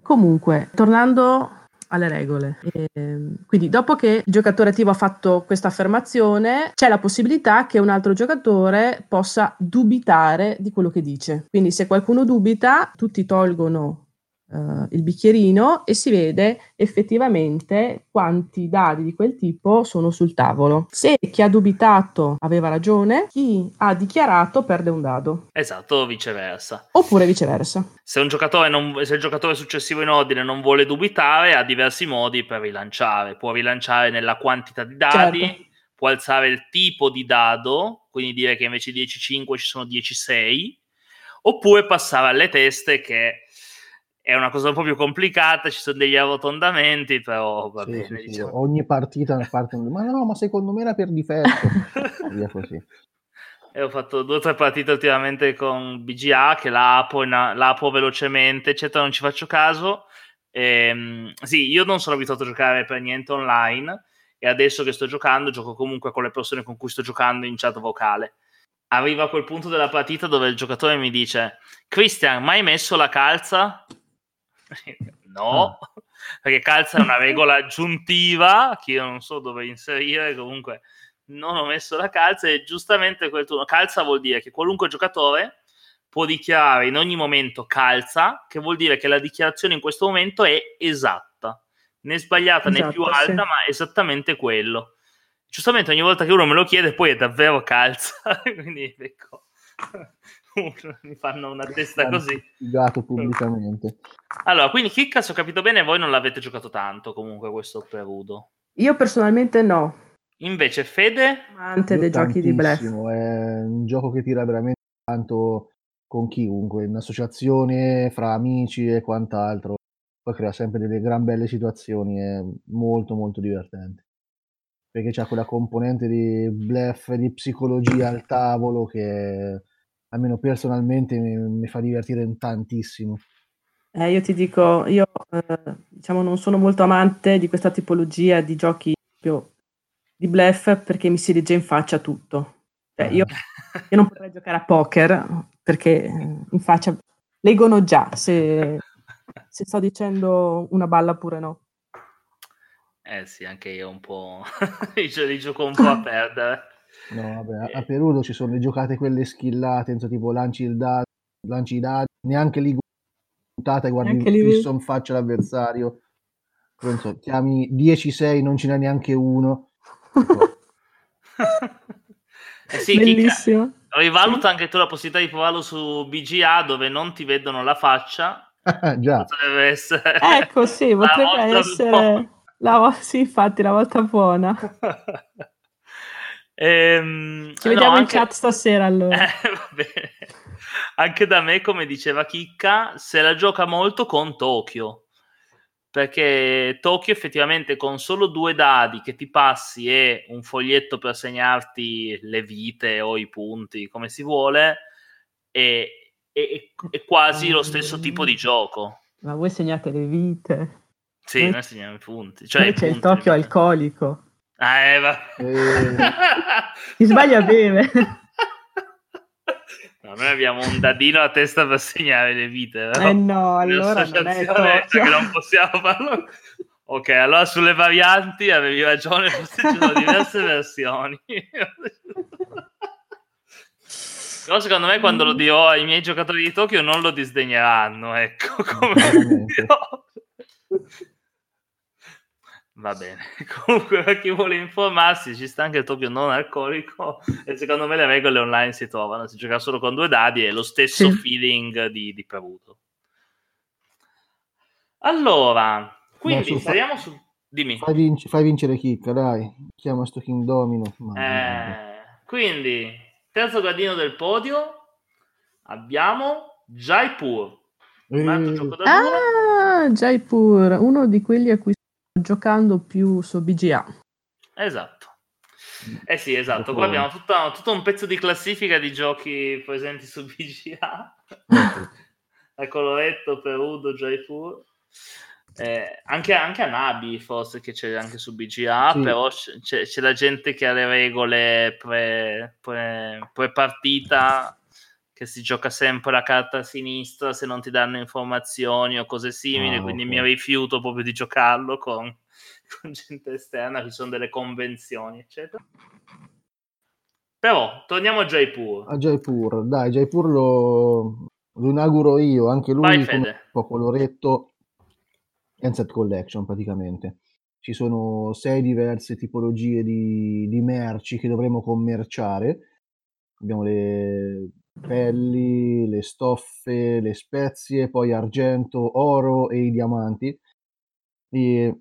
Comunque, tornando alle regole, ehm, quindi dopo che il giocatore attivo ha fatto questa affermazione c'è la possibilità che un altro giocatore possa dubitare di quello che dice, quindi se qualcuno dubita tutti tolgono eh, il bicchierino e si vede effettivamente quanti dadi di quel tipo sono sul tavolo. Se chi ha dubitato aveva ragione, chi ha dichiarato perde un dado. Esatto, viceversa. Oppure viceversa. Se, un giocatore non, se il giocatore successivo in ordine non vuole dubitare, ha diversi modi per rilanciare. Può rilanciare nella quantità di dadi, certo. Può alzare il tipo di dado, quindi dire che invece di dieci cinque ci sono dieci sei, oppure passare alle teste che è una cosa un po' più complicata, ci sono degli arrotondamenti, però va sì, bene. Sì, diciamo. Ogni partita ne parte un... ma no, ma secondo me era per difetto. Via così. E ho fatto due o tre partite ultimamente con B G A, che la apro, una, la apro velocemente, eccetera, non ci faccio caso. Ehm, sì, io non sono abituato a giocare per niente online, e adesso che sto giocando, gioco comunque con le persone con cui sto giocando in chat vocale. Arriva a quel punto della partita dove il giocatore mi dice: Christian, mai messo la calza? No, ah. Perché calza è una regola aggiuntiva che io non so dove inserire, comunque non ho messo la calza. E giustamente quel turno, calza vuol dire che qualunque giocatore può dichiarare in ogni momento calza, che vuol dire che la dichiarazione in questo momento è esatta, né sbagliata, esatto, né più alta, sì. Ma è esattamente quello. Giustamente ogni volta che uno me lo chiede poi è davvero calza, quindi ecco, mi fanno una testa così. Pubblicamente. Allora, quindi Chicca, se ho capito bene, voi non l'avete giocato tanto comunque questo Perudo. Io personalmente no. Invece Fede? Amante dei giochi di bluff. È un gioco che tira veramente tanto con chiunque, in associazione, fra amici e quant'altro. Poi crea sempre delle gran belle situazioni, è molto molto divertente. Perché c'ha quella componente di bluff, di psicologia al tavolo che almeno personalmente mi, mi fa divertire tantissimo. Eh, io ti dico, io eh, diciamo non sono molto amante di questa tipologia di giochi proprio di bluff perché mi si legge in faccia tutto. Cioè, io, io non potrei giocare a poker perché in faccia leggono già se, se sto dicendo una balla oppure no. Eh sì, anche io un po' li gioco un po' a perdere. No, vabbè, a Perudo ci sono le giocate quelle schillate, insomma, tipo lanci il dado, lanci i dadi, neanche lì puntata e guardi fisso in faccia l'avversario. Penso, chiami dieci sei, non ce n'è neanche uno. Eh sì, bellissimo. Chicca, rivaluta sì. Anche tu la possibilità di provarlo su B G A dove non ti vedono la faccia. Già. Potrebbe essere. Ecco, sì, potrebbe essere... La, sì, infatti, la volta buona. ehm, Ci vediamo no, anche... in chat stasera, allora. Eh, va bene. Anche da me, come diceva Chicca, se la gioca molto con Tokyo. Perché Tokyo, effettivamente, con solo due dadi che ti passi e un foglietto per segnarti le vite o i punti, come si vuole, è, è, è quasi lo stesso tipo di gioco. Ma voi segnate le vite... Sì, noi segniamo i punti. Cioè i punti, il Tokyo alcolico. Ah, eh, va. Eh. Si sbaglia bene. No, noi abbiamo un dadino a testa per segnare le vite. Però. Eh no, allora non è Tokyo. Che non possiamo farlo. Ok, allora sulle varianti avevi ragione, forse ci sono diverse versioni. Però secondo me quando lo dirò ai miei giocatori di Tokyo non lo disdegneranno, ecco. Come va bene, comunque per chi vuole informarsi ci sta anche il Tokyo non alcolico e secondo me le regole online si trovano, si gioca solo con due dadi e lo stesso sì. Feeling di, di Perudo. Allora quindi no, su, saliamo fa... su dimmi fai, vinci, fai vincere Chicca, dai, chiama sto King Domino. Eh, quindi terzo gradino del podio abbiamo Jaipur, un altro gioco da ah, Jaipur, uno di quelli a cui sto giocando più su B G A. Esatto. Eh sì, esatto. Qua abbiamo tutto, tutto un pezzo di classifica di giochi presenti su B G A. A Coloretto, Perudo, Jaipur. Eh, anche, anche Hanabi forse che c'è anche su B G A, sì. Però c'è, c'è la gente che ha le regole pre, pre, pre partita. Che si gioca sempre la carta a sinistra se non ti danno informazioni o cose simili, ah, quindi okay. Mi rifiuto proprio di giocarlo con, con gente esterna, ci sono delle convenzioni, eccetera. Però, torniamo a Jaipur. A Jaipur, dai, Jaipur lo, lo inauguro io, anche lui Vai, un po' Coloretto, Handset Collection praticamente. Ci sono sei diverse tipologie di, di merci che dovremo commerciare. Abbiamo le... pelli, le stoffe, le spezie, poi argento, oro e i diamanti. E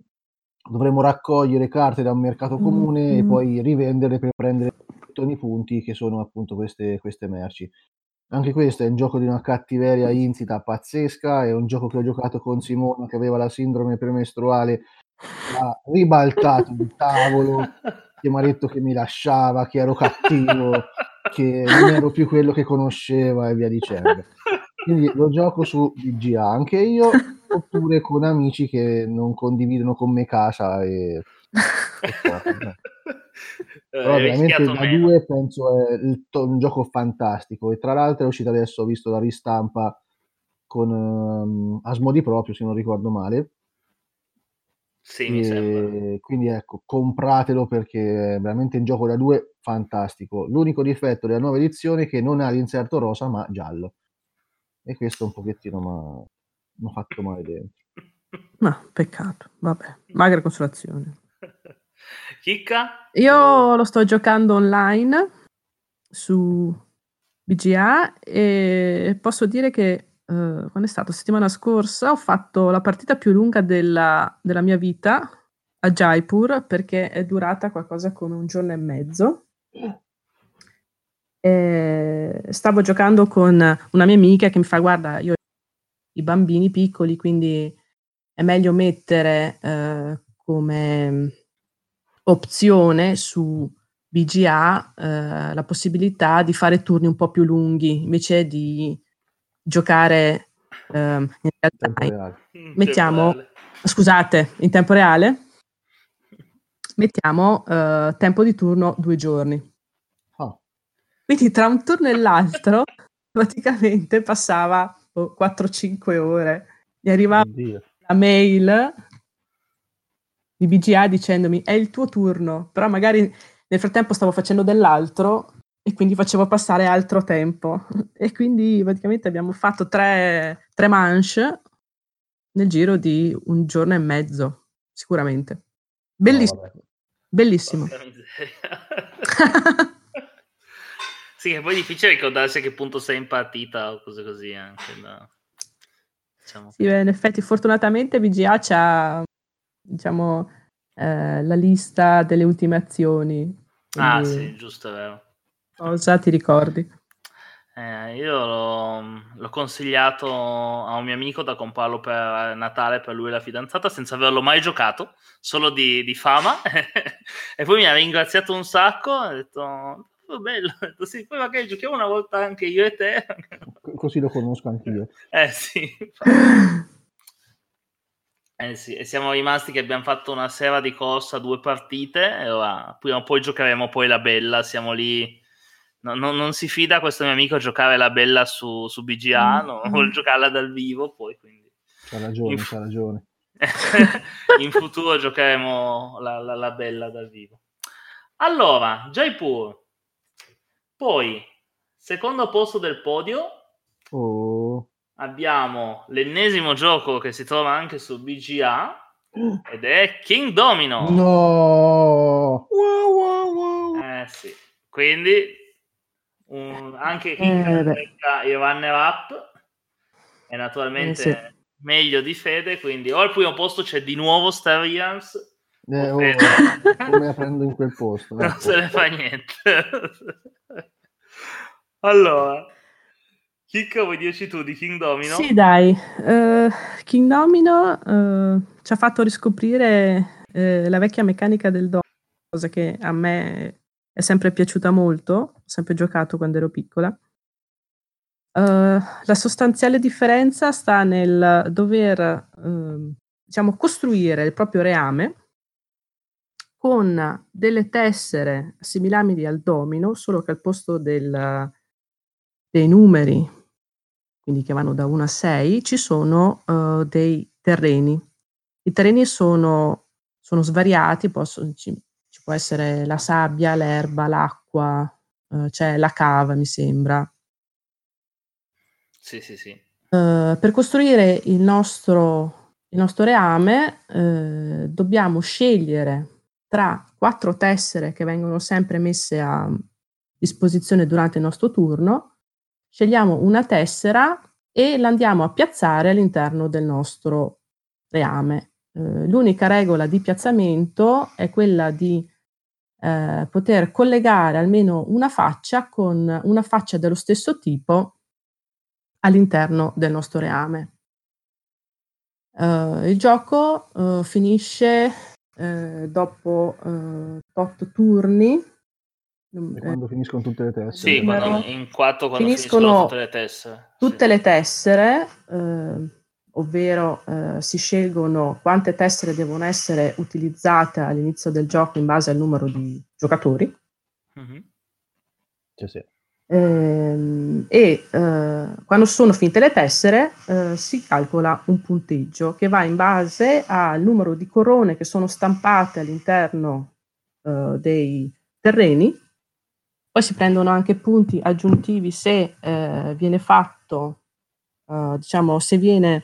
dovremmo raccogliere carte da un mercato comune mm-hmm. e poi rivenderle per prendere i punti che sono appunto queste, queste merci. Anche questo è un gioco di una cattiveria insita pazzesca, è un gioco che ho giocato con Simona che aveva la sindrome premestruale, ha ribaltato il tavolo, che mi ha detto che mi lasciava, che ero cattivo, che non ero più quello che conosceva e via dicendo. Quindi lo gioco su B G anche io, oppure con amici che non condividono con me casa e... Però veramente da meno. Due penso è un gioco fantastico, e tra l'altro è uscito adesso, ho visto la ristampa con um, Asmodee proprio, se non ricordo male. Sì, e mi sembra. Quindi ecco, compratelo perché è veramente un gioco da due fantastico. L'unico difetto della nuova edizione è che non ha l'inserto rosa ma giallo, e questo un pochettino mi ha fatto male dentro. Ma peccato, vabbè, magra consolazione. Chicca? Io lo sto giocando online su B G A e posso dire che eh, quando è stato settimana scorsa ho fatto la partita più lunga della, della mia vita a Jaipur, perché è durata qualcosa come un giorno e mezzo. E stavo giocando con una mia amica che mi fa: guarda, io ho i bambini piccoli, quindi è meglio mettere eh, come opzione su B G A eh, la possibilità di fare turni un po' più lunghi invece di giocare eh, in realtà in in mettiamo tempo scusate in tempo reale mettiamo eh, tempo di turno due giorni. Oh. Quindi tra un turno e l'altro praticamente passava oh, quattro cinque ore, gli arrivava Oddio. la mail di B G A dicendomi è il tuo turno, però magari nel frattempo stavo facendo dell'altro e quindi facevo passare altro tempo, e quindi praticamente abbiamo fatto tre, tre manche nel giro di un giorno e mezzo sicuramente. Bellissimo, oh, bellissimo. Sì, che poi è difficile ricordarsi a che punto sei in partita o cose così anche, no? Diciamo sì, beh, in effetti fortunatamente B G A c'ha diciamo eh, la lista delle ultime azioni. Ah sì, giusto, è vero. Cosa ti ricordi? Eh, io l'ho, l'ho consigliato a un mio amico da comprarlo per Natale per lui e la fidanzata senza averlo mai giocato, solo di, di fama. E poi mi ha ringraziato un sacco, ha detto oh, bello, ho detto, sì, poi magari giochiamo una volta anche io e te. Così lo conosco anche io. Eh sì. Eh sì, e siamo rimasti che abbiamo fatto una sera di corsa, due partite, e ora prima o poi giocheremo poi la bella, siamo lì, no, no, non si fida questo mio amico a giocare la bella su, su B G A, no? Mm-hmm. Vuol giocarla dal vivo poi, quindi... C'ha ragione, in... c'ha ragione. In futuro giocheremo la, la, la bella dal vivo. Allora, Jaipur, poi secondo posto del podio... Oh... Abbiamo l'ennesimo gioco che si trova anche su B G A ed è King Domino. No! Wow, wow, wow. Eh sì, quindi un, anche King eh, il runner-up è naturalmente eh, sì. meglio di Fede, quindi o al primo posto c'è di nuovo Star Realms. Eh, oh, come la prendo in quel posto? Non se ne fa niente. Allora... Chicca, vuoi dirci tu di King Domino? Sì, dai. Uh, King Domino uh, ci ha fatto riscoprire uh, la vecchia meccanica del domino, cosa che a me è sempre piaciuta molto, ho sempre giocato quando ero piccola. Uh, la sostanziale differenza sta nel dover, uh, diciamo, costruire il proprio reame con delle tessere assimilabili al domino, solo che al posto del... dei numeri, quindi che vanno da uno a sei, ci sono uh, dei terreni. I terreni sono, sono svariati, possono, ci, ci può essere la sabbia, l'erba, l'acqua, uh, c'è cioè la cava, mi sembra. Sì, sì, sì. Uh, per costruire il nostro, il nostro reame uh, dobbiamo scegliere tra quattro tessere che vengono sempre messe a disposizione durante il nostro turno. Scegliamo una tessera e la andiamo a piazzare all'interno del nostro reame. Eh, l'unica regola di piazzamento è quella di eh, poter collegare almeno una faccia con una faccia dello stesso tipo all'interno del nostro reame. Uh, il gioco uh, finisce uh, dopo uh, otto turni. E quando eh, finiscono tutte le tessere? Sì, quando, in quattro quando finiscono, finiscono tutte le tessere. Tutte sì. le tessere, eh, ovvero eh, si scelgono quante tessere devono essere utilizzate all'inizio del gioco in base al numero di giocatori. Mm-hmm. Cioè, sì. eh, e eh, quando sono finite le tessere eh, si calcola un punteggio che va in base al numero di corone che sono stampate all'interno eh, dei terreni. Poi si prendono anche punti aggiuntivi se eh, viene fatto, eh, diciamo, se viene,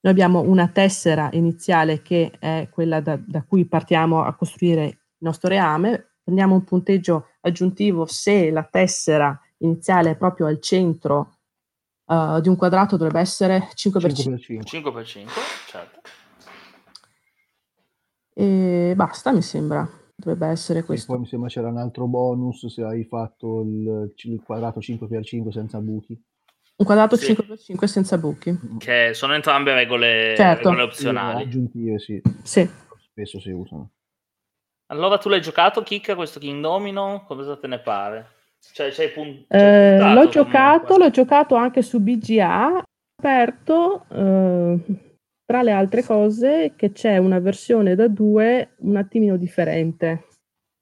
noi abbiamo una tessera iniziale che è quella da, da cui partiamo a costruire il nostro reame, prendiamo un punteggio aggiuntivo se la tessera iniziale è proprio al centro eh, di un quadrato, dovrebbe essere cinque per cinque. cinque per cinque, certo. E basta, mi sembra. Dovrebbe essere questo. E poi mi sembra c'era un altro bonus se hai fatto il, il quadrato cinque per cinque senza buchi. Un quadrato sì. cinque per cinque senza buchi. Che sono entrambe regole, certo. regole opzionali. Le aggiuntive, sì. sì. Spesso si usano. Allora tu l'hai giocato, Chicca, questo King Domino? Cosa te ne pare? Cioè, c'hai pun- eh, puntato, l'ho giocato, comunque. L'ho giocato anche su B G A. Aperto... Eh... Tra le altre cose che c'è una versione da due un attimino differente.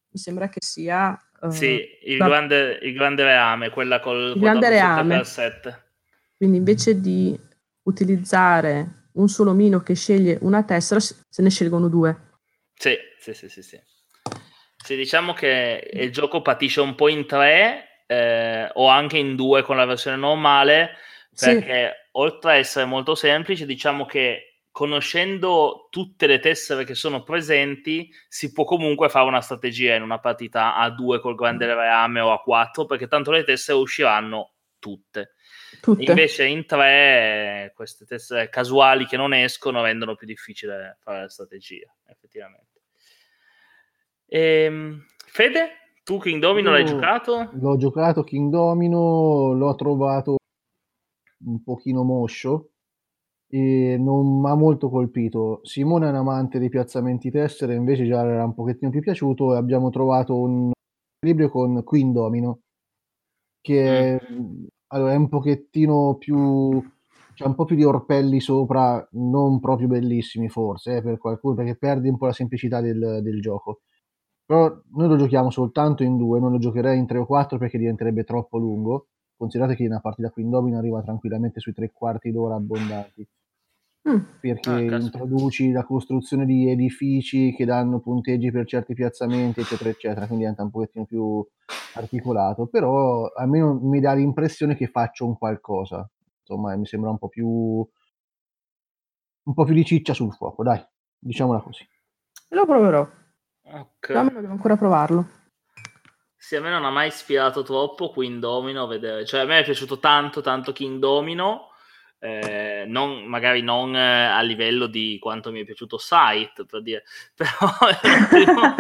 Mi sembra che sia... Uh, sì, il, da... grande, il grande reame, quella col il grande reame. sette per sette. Quindi invece di utilizzare un solo mino che sceglie una tessera, se ne scelgono due. Sì, sì, sì, sì. sì. sì diciamo che il gioco patisce un po' in tre eh, o anche in due con la versione normale, perché... Sì. Oltre a essere molto semplice, diciamo che conoscendo tutte le tessere che sono presenti, si può comunque fare una strategia in una partita a due col grande reame o a quattro, perché tanto le tessere usciranno tutte. tutte. Invece in tre, queste tessere casuali che non escono rendono più difficile fare la strategia, effettivamente. Ehm, Fede, tu King Domino Io l'hai giocato? L'ho giocato King Domino, l'ho trovato un pochino moscio e non mi ha molto colpito. Simone è un amante dei piazzamenti tessere, invece già era un pochettino più piaciuto e abbiamo trovato un equilibrio con King Domino che è, allora, è un pochettino più, c'è un po' più di orpelli sopra, non proprio bellissimi forse eh, per qualcuno, perché perdi un po' la semplicità del, del gioco. Però noi lo giochiamo soltanto in due, non lo giocherei in tre o quattro perché diventerebbe troppo lungo. Considerate che una partita King Domino arriva tranquillamente sui tre quarti d'ora abbondanti, mm. perché ah, introduci la costruzione di edifici che danno punteggi per certi piazzamenti, eccetera, eccetera, quindi diventa un pochettino più articolato, però almeno mi dà l'impressione che faccio un qualcosa, insomma mi sembra un po' più un po' più di ciccia sul fuoco, dai, diciamola così. Lo proverò, okay. Domino devo ancora provarlo. Sì, a me non ha mai ispirato troppo King Domino, vedere. Cioè a me è piaciuto tanto, tanto King Domino, eh, non, magari non eh, a livello di quanto mi è piaciuto Sight, per dire, però, però,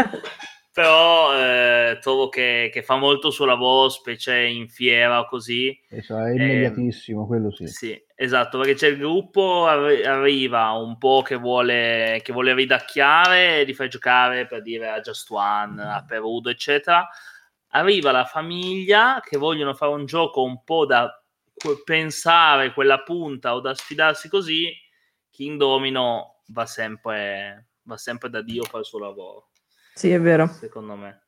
però eh, trovo che, che fa molto suo lavoro, specie in fiera o così. Esatto, è immediatissimo, eh, quello sì. Sì, esatto, perché c'è il gruppo, arri- arriva un po' che vuole, che vuole ridacchiare e li fai giocare, per dire, a Just One, mm. a Perudo, eccetera. Arriva la famiglia che vogliono fare un gioco un po' da pensare quella punta o da sfidarsi così. King Domino va sempre, va sempre da Dio per il suo lavoro. Sì, è vero. Secondo me.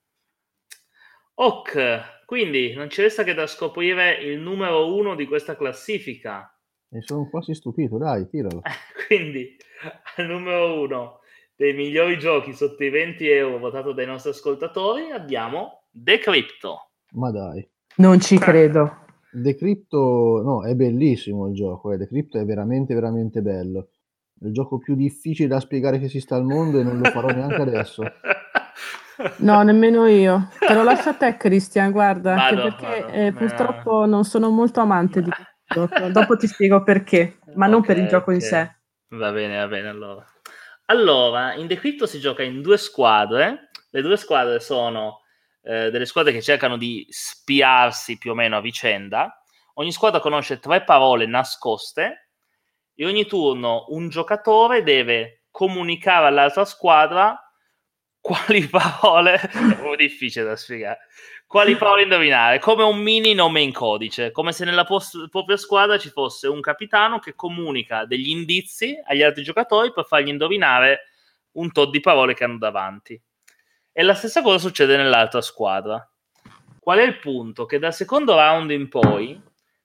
Ok, quindi non ci resta che da scoprire il numero uno di questa classifica. E sono quasi stupito, dai, tiralo. Quindi, al numero uno dei migliori giochi sotto i venti euro votato dai nostri ascoltatori abbiamo... Decrypto. Ma dai. Non ci credo. Decrypto, no, è bellissimo il gioco, eh. Decrypto è veramente, veramente bello. È il gioco più difficile da spiegare che esista al mondo e non lo farò neanche adesso. No, nemmeno io. Te lo lascio a te, Cristian, guarda, vado, anche perché vado, eh, purtroppo non sono molto amante di questo gioco. Dopo ti spiego perché, ma okay, non per il gioco okay. in sé. Va bene, va bene, allora. Allora, in Decrypto si gioca in due squadre. Le due squadre sono... delle squadre che cercano di spiarsi più o meno a vicenda, Ogni squadra conosce tre parole nascoste e ogni turno un giocatore deve comunicare all'altra squadra quali parole, è un po' difficile da spiegare, quali parole indovinare, come un mini nome in codice, come se nella post- propria squadra ci fosse un capitano che comunica degli indizi agli altri giocatori per fargli indovinare un tot di parole che hanno davanti. E la stessa cosa succede nell'altra squadra. Qual è il punto? Che dal secondo round in poi,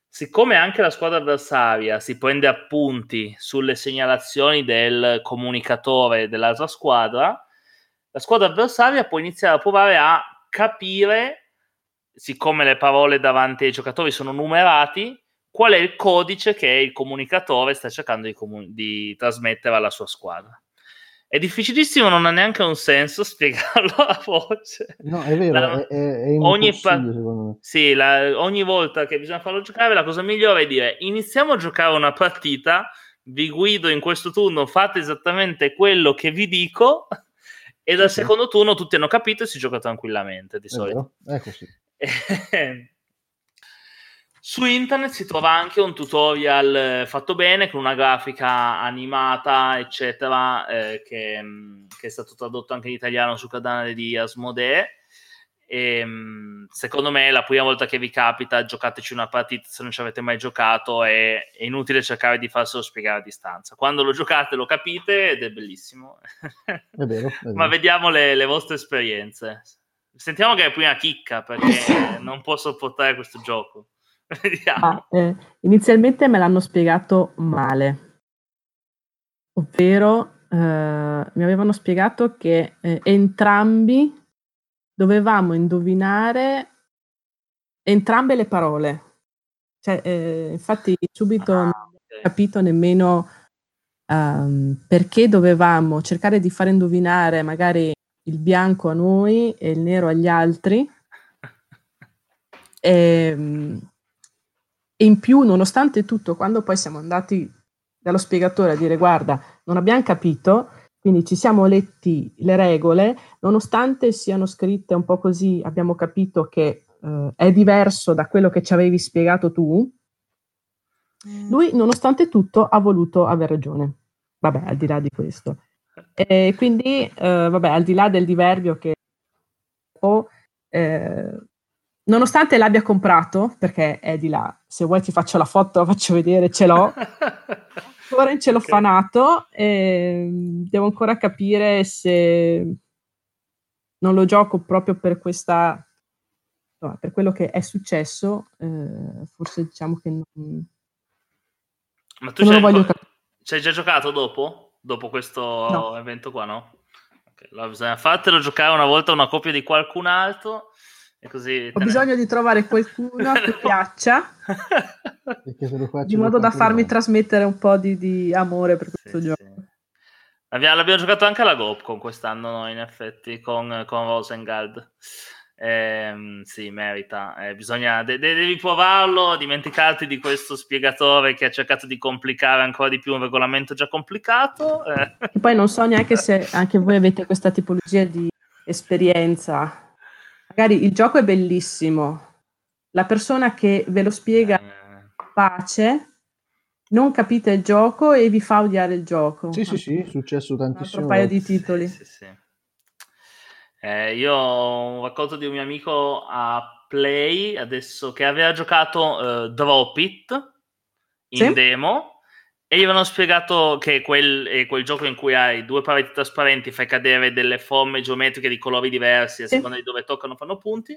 siccome anche la squadra avversaria si prende appunti sulle segnalazioni del comunicatore dell'altra squadra, la squadra avversaria può iniziare a provare a capire, siccome le parole davanti ai giocatori sono numerati, qual è il codice che il comunicatore sta cercando di, comun- di trasmettere alla sua squadra. È difficilissimo, non ha neanche un senso spiegarlo a voce. No, è vero, la, è, è impossibile ogni pa- secondo me. Sì, la, ogni volta che bisogna farlo giocare, la cosa migliore è dire iniziamo a giocare una partita, vi guido in questo turno, fate esattamente quello che vi dico... E dal secondo turno tutti hanno capito e si gioca tranquillamente, di solito. È così. Su internet si trova anche un tutorial fatto bene, con una grafica animata, eccetera, eh, che, che è stato tradotto anche in italiano sul canale di Asmodee. E, secondo me, la prima volta che vi capita, giocateci una partita se non ci avete mai giocato, è, è inutile cercare di farselo spiegare a distanza. Quando lo giocate lo capite ed è bellissimo. È vero, è vero. Ma vediamo le, le vostre esperienze. Sentiamo che è prima Chicca, perché non può sopportare questo gioco. Vediamo. Ah, eh, inizialmente me l'hanno spiegato male, ovvero eh, mi avevano spiegato che eh, entrambi dovevamo indovinare entrambe le parole. Cioè, eh, infatti subito non ho capito nemmeno um, perché dovevamo cercare di far indovinare magari il bianco a noi e il nero agli altri. E, e in più, nonostante tutto, quando poi siamo andati dallo spiegatore a dire guarda, non abbiamo capito, quindi ci siamo letti le regole, nonostante siano scritte un po' così, abbiamo capito che eh, è diverso da quello che ci avevi spiegato tu, lui nonostante tutto ha voluto aver ragione. Vabbè, al di là di questo. E quindi, eh, vabbè, al di là del diverbio che ho, eh, nonostante l'abbia comprato, perché è di là, se vuoi ti faccio la foto, la faccio vedere, ce l'ho. Ancora in cellofanato, okay. E devo ancora capire se non lo gioco proprio per questa, no, per quello che è successo, eh, forse diciamo che non, ma tu non lo voglio capire. Ci hai già giocato dopo? Dopo questo no. evento qua, no? Okay, allora bisogna fartelo giocare una volta una copia di qualcun altro e così. Ho bisogno ne... di trovare qualcuno che piaccia. Di modo da farmi trasmettere un po' di, di amore per questo sì, gioco. Sì. Abbiamo, l'abbiamo giocato anche alla Gopcon quest'anno, noi in effetti, con, con Rosengard. Eh, sì, merita. Eh, bisogna, de- de- devi provarlo, dimenticarti di questo spiegatore che ha cercato di complicare ancora di più un regolamento già complicato. Eh. E poi non so neanche se anche voi avete questa tipologia di esperienza. Magari il gioco è bellissimo, la persona che ve lo spiega... Eh. pace, non capite il gioco e vi fa odiare il gioco. Sì, sì, sì, è successo tantissimo. Un altro paio di titoli. Sì, sì, sì. Eh, io ho un racconto di un mio amico a Play, adesso, che aveva giocato uh, Drop It in sì? demo, e gli avevano spiegato che quel, è quel gioco in cui hai due pareti trasparenti, fai cadere delle forme geometriche di colori diversi, a sì. seconda di dove toccano fanno punti.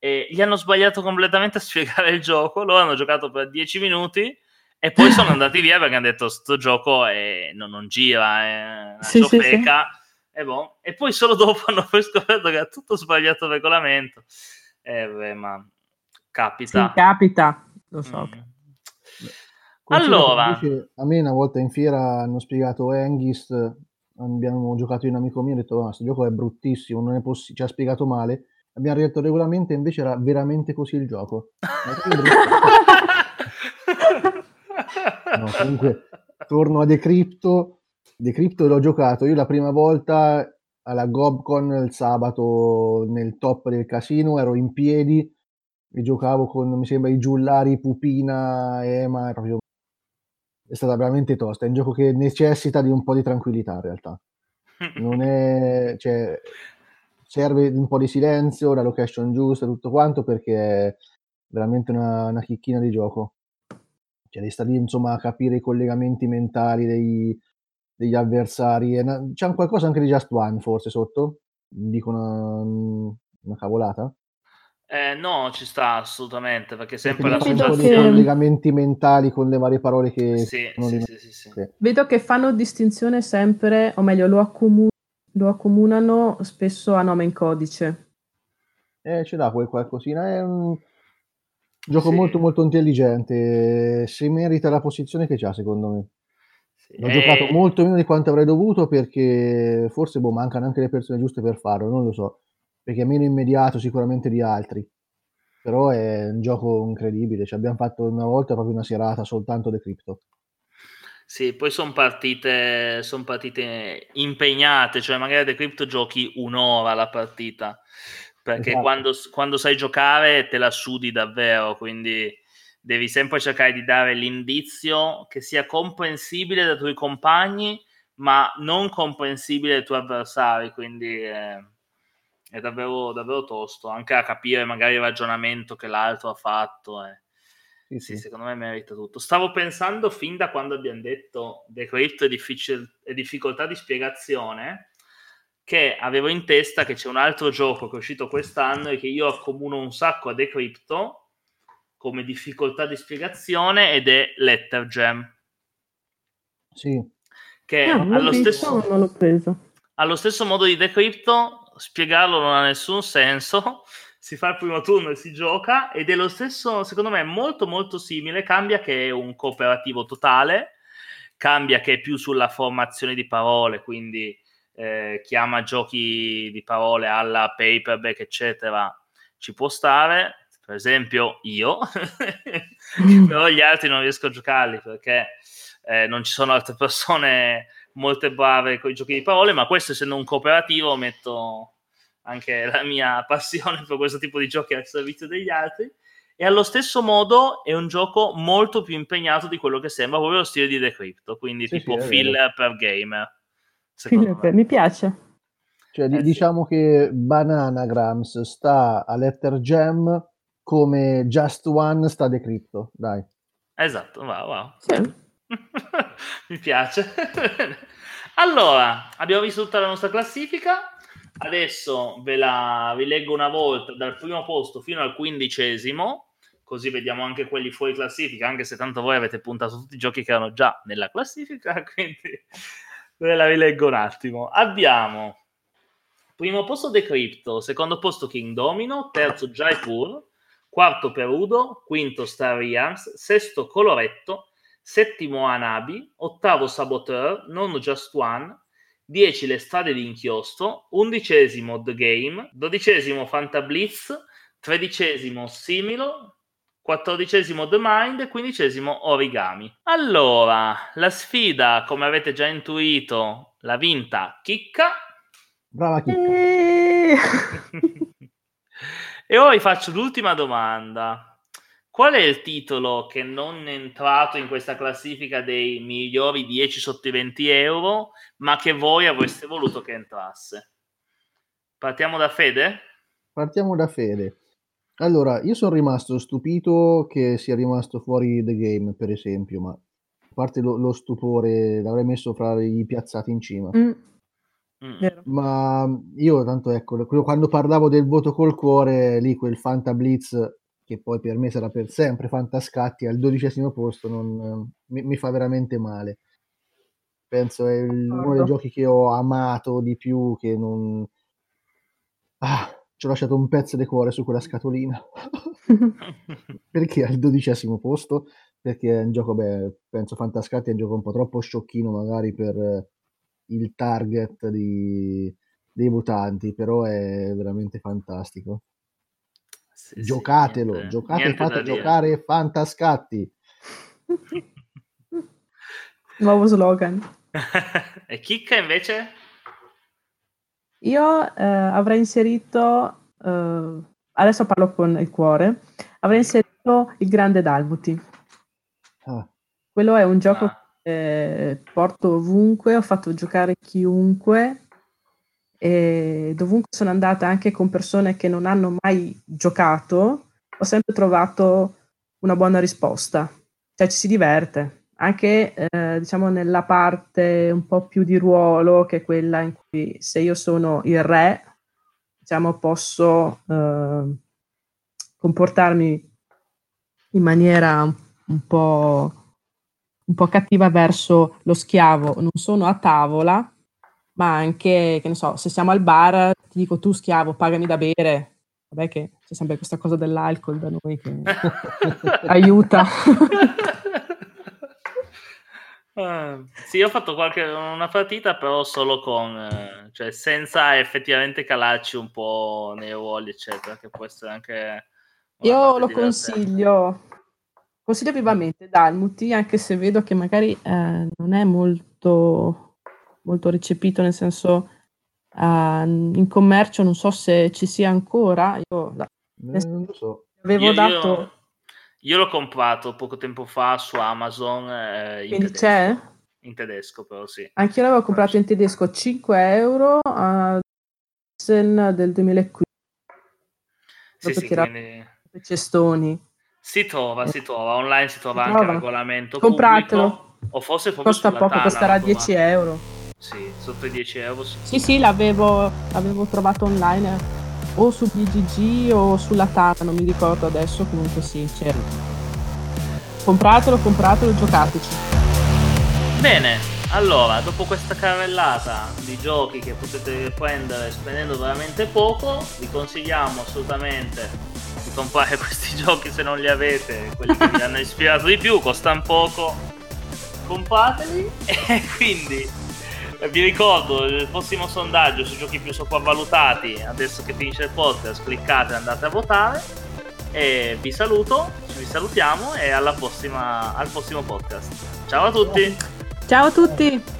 E gli hanno sbagliato completamente a spiegare il gioco, loro hanno giocato per dieci minuti e poi sono andati via perché hanno detto sto gioco è... no, non gira, è una sì, giopeca sì, sì. E, bon. E poi solo dopo hanno poi scoperto che ha tutto sbagliato il regolamento. Eh, beh, ma capita. Sì, capita, lo so. Mm. Allora, dice, a me una volta in fiera hanno spiegato Engist, abbiamo giocato io e un amico mio e ho detto questo gioco è bruttissimo, non è possi- ci ha spiegato male. Abbiamo detto regolamento, invece era veramente così il gioco. No, comunque, torno a Decrypto. Decrypto l'ho giocato io la prima volta alla Gobcon il sabato nel top del casino, ero in piedi, e giocavo con, mi sembra, i Giullari, Pupina, Ema, è proprio... è stata veramente tosta. È un gioco che necessita di un po' di tranquillità, in realtà. Non è... cioè, serve un po' di silenzio, la location giusta, tutto quanto, perché è veramente una, una chicchina di gioco. Cioè, devi stare lì, insomma, a capire i collegamenti mentali dei, degli avversari. È una... c'è un qualcosa anche di Just One, forse, sotto? Dico una, una cavolata? Eh, no, ci sta assolutamente, perché sempre perché la associazione che... collegamenti mentali con le varie parole che sì, sì, le... sì, sì, sì. Sì. Vedo che fanno distinzione sempre, o meglio lo, accomun- lo accomunano spesso a Nome in Codice. Eh, ce l'ha quel qualcosina, è un gioco sì. molto molto intelligente, si merita la posizione che c'ha, secondo me. Sì. L'ho e... giocato molto meno di quanto avrei dovuto, perché forse boh, mancano anche le persone giuste per farlo, non lo so, perché è meno immediato sicuramente di altri, però è un gioco incredibile. Ci abbiamo fatto una volta proprio una serata soltanto Decrypto. Sì, poi sono partite, son partite impegnate, cioè magari Decrypto giochi un'ora la partita, perché esatto. quando, quando sai giocare te la sudi davvero, quindi devi sempre cercare di dare l'indizio che sia comprensibile dai tuoi compagni, ma non comprensibile dai tuoi avversari, quindi... Eh... è davvero, davvero tosto, anche a capire magari il ragionamento che l'altro ha fatto. Eh. Sì, sì, sì, secondo me merita tutto. Stavo pensando fin da quando abbiamo detto Decrypto e, difficil- e difficoltà di spiegazione, che avevo in testa che c'è un altro gioco che è uscito quest'anno e che io accomuno un sacco a Decrypto come difficoltà di spiegazione, ed è Letter Jam. Sì. Che eh, allo, stesso... non l'ho preso. Allo stesso modo di Decrypto, spiegarlo non ha nessun senso, si fa il primo turno e si gioca, ed è lo stesso, secondo me, molto molto simile. Cambia che è un cooperativo totale, cambia che è più sulla formazione di parole, quindi eh, chiama giochi di parole alla Paperback eccetera, ci può stare, per esempio io però gli altri non riesco a giocarli perché eh, non ci sono altre persone molte brave con i giochi di parole, ma questo, essendo un cooperativo, metto anche la mia passione per questo tipo di giochi al servizio degli altri. E allo stesso modo è un gioco molto più impegnato di quello che sembra, proprio lo stile di Decrypto, quindi sì, tipo sì, filler per gamer, filler per... mi piace, cioè, eh, diciamo sì. Che Bananagrams sta a Letter Jam come Just One sta a Decrypto, dai, esatto, wow, wow. Sì. Mi piace. Allora, abbiamo visto tutta la nostra classifica, adesso ve la rileggo una volta dal primo posto fino al quindicesimo, così vediamo anche quelli fuori classifica, anche se tanto voi avete puntato tutti i giochi che erano già nella classifica, quindi ve la rileggo un attimo. Abbiamo primo posto Decrypto, secondo posto King Domino, terzo Jaipur, quarto Perudo, quinto Star Realms, sesto Zoloretto, settimo Hanabi, ottavo Saboteur, nono Just One, dieci Le Strade d'Inchiostro, undicesimo The Game, dodicesimo Fantablitz, tredicesimo Similo, quattordicesimo The Mind, quindicesimo Origami. Allora, la sfida, come avete già intuito, l'ha vinta Chicca. Brava Chicca. E ora vi faccio l'ultima domanda. Qual è il titolo che non è entrato in questa classifica dei migliori dieci sotto i venti euro, ma che voi avreste voluto che entrasse? Partiamo da Fede? Partiamo da Fede. Allora, io sono rimasto stupito che sia rimasto fuori The Game, per esempio, ma a parte lo, lo stupore, l'avrei messo fra i piazzati in cima. Mm. Mm. Ma io, tanto ecco, quando parlavo del voto col cuore, lì quel Fantablitz... che poi per me sarà per sempre Fantascatti al dodicesimo posto, non, mi, mi fa veramente male. Penso è il, uno dei giochi che ho amato di più, che non... Ah, ci ho lasciato un pezzo di cuore su quella scatolina. Perché al dodicesimo posto? Perché è un gioco, beh, penso Fantascatti è un gioco un po' troppo sciocchino magari per il target di, dei votanti, però è veramente fantastico. Sì, giocatelo, sì, niente, giocate niente, fate giocare dire. Fantascatti. Nuovo slogan. E Chicca invece? Io eh, avrei inserito eh, adesso parlo con il cuore, Avevo inserito il Grande Dalmuti. Ah. Quello è un gioco ah. che eh, porto ovunque, ho fatto giocare chiunque, e dovunque sono andata, anche con persone che non hanno mai giocato, ho sempre trovato una buona risposta. Cioè ci si diverte, anche eh, diciamo nella parte un po' più di ruolo, che è quella in cui se io sono il re, diciamo, posso eh, comportarmi in maniera un, un po' un po' cattiva verso lo schiavo. Non sono a tavola, ma anche, che ne so, se siamo al bar, ti dico: tu schiavo, pagami da bere. Vabbè che c'è sempre questa cosa dell'alcol da noi che aiuta. Uh, sì, ho fatto qualche, una partita, però solo con, eh, cioè senza effettivamente calarci un po' nei ruoli, eccetera, che può essere anche... Io lo divertente. consiglio, consiglio vivamente Dalmuti, anche se vedo che magari eh, non è molto, molto recepito, nel senso... Uh, in commercio non so se ci sia ancora. Io non lo so. Avevo io, dato io, io l'ho comprato poco tempo fa su Amazon, eh, in quindi tedesco. C'è? In tedesco, però sì. Anch'io l'avevo comprato in tedesco, cinque euro uh, del duemilaquindici. Sì, sì, quindi... cestoni. Si trova, eh. si trova online, si trova si anche trova. Il regolamento. Compratelo. Pubblico, o forse costa poco, Tana, costerà dieci euro. Sì, sotto i dieci euro. Sì, sì, sì l'avevo, l'avevo trovato online, eh. o su B G G o sulla Tana, non mi ricordo adesso, comunque sì, c'era. Compratelo, compratelo, giocateci. Bene, allora, dopo questa carrellata di giochi che potete prendere spendendo veramente poco, vi consigliamo assolutamente di comprare questi giochi se non li avete, quelli che vi hanno ispirato di più, costano poco, comprateli. E quindi... vi ricordo il prossimo sondaggio sui giochi più sopravvalutati. Adesso che finisce il podcast, cliccate e andate a votare. E vi saluto, ci vi salutiamo e alla prossima, al prossimo podcast. Ciao a tutti. Ciao a tutti.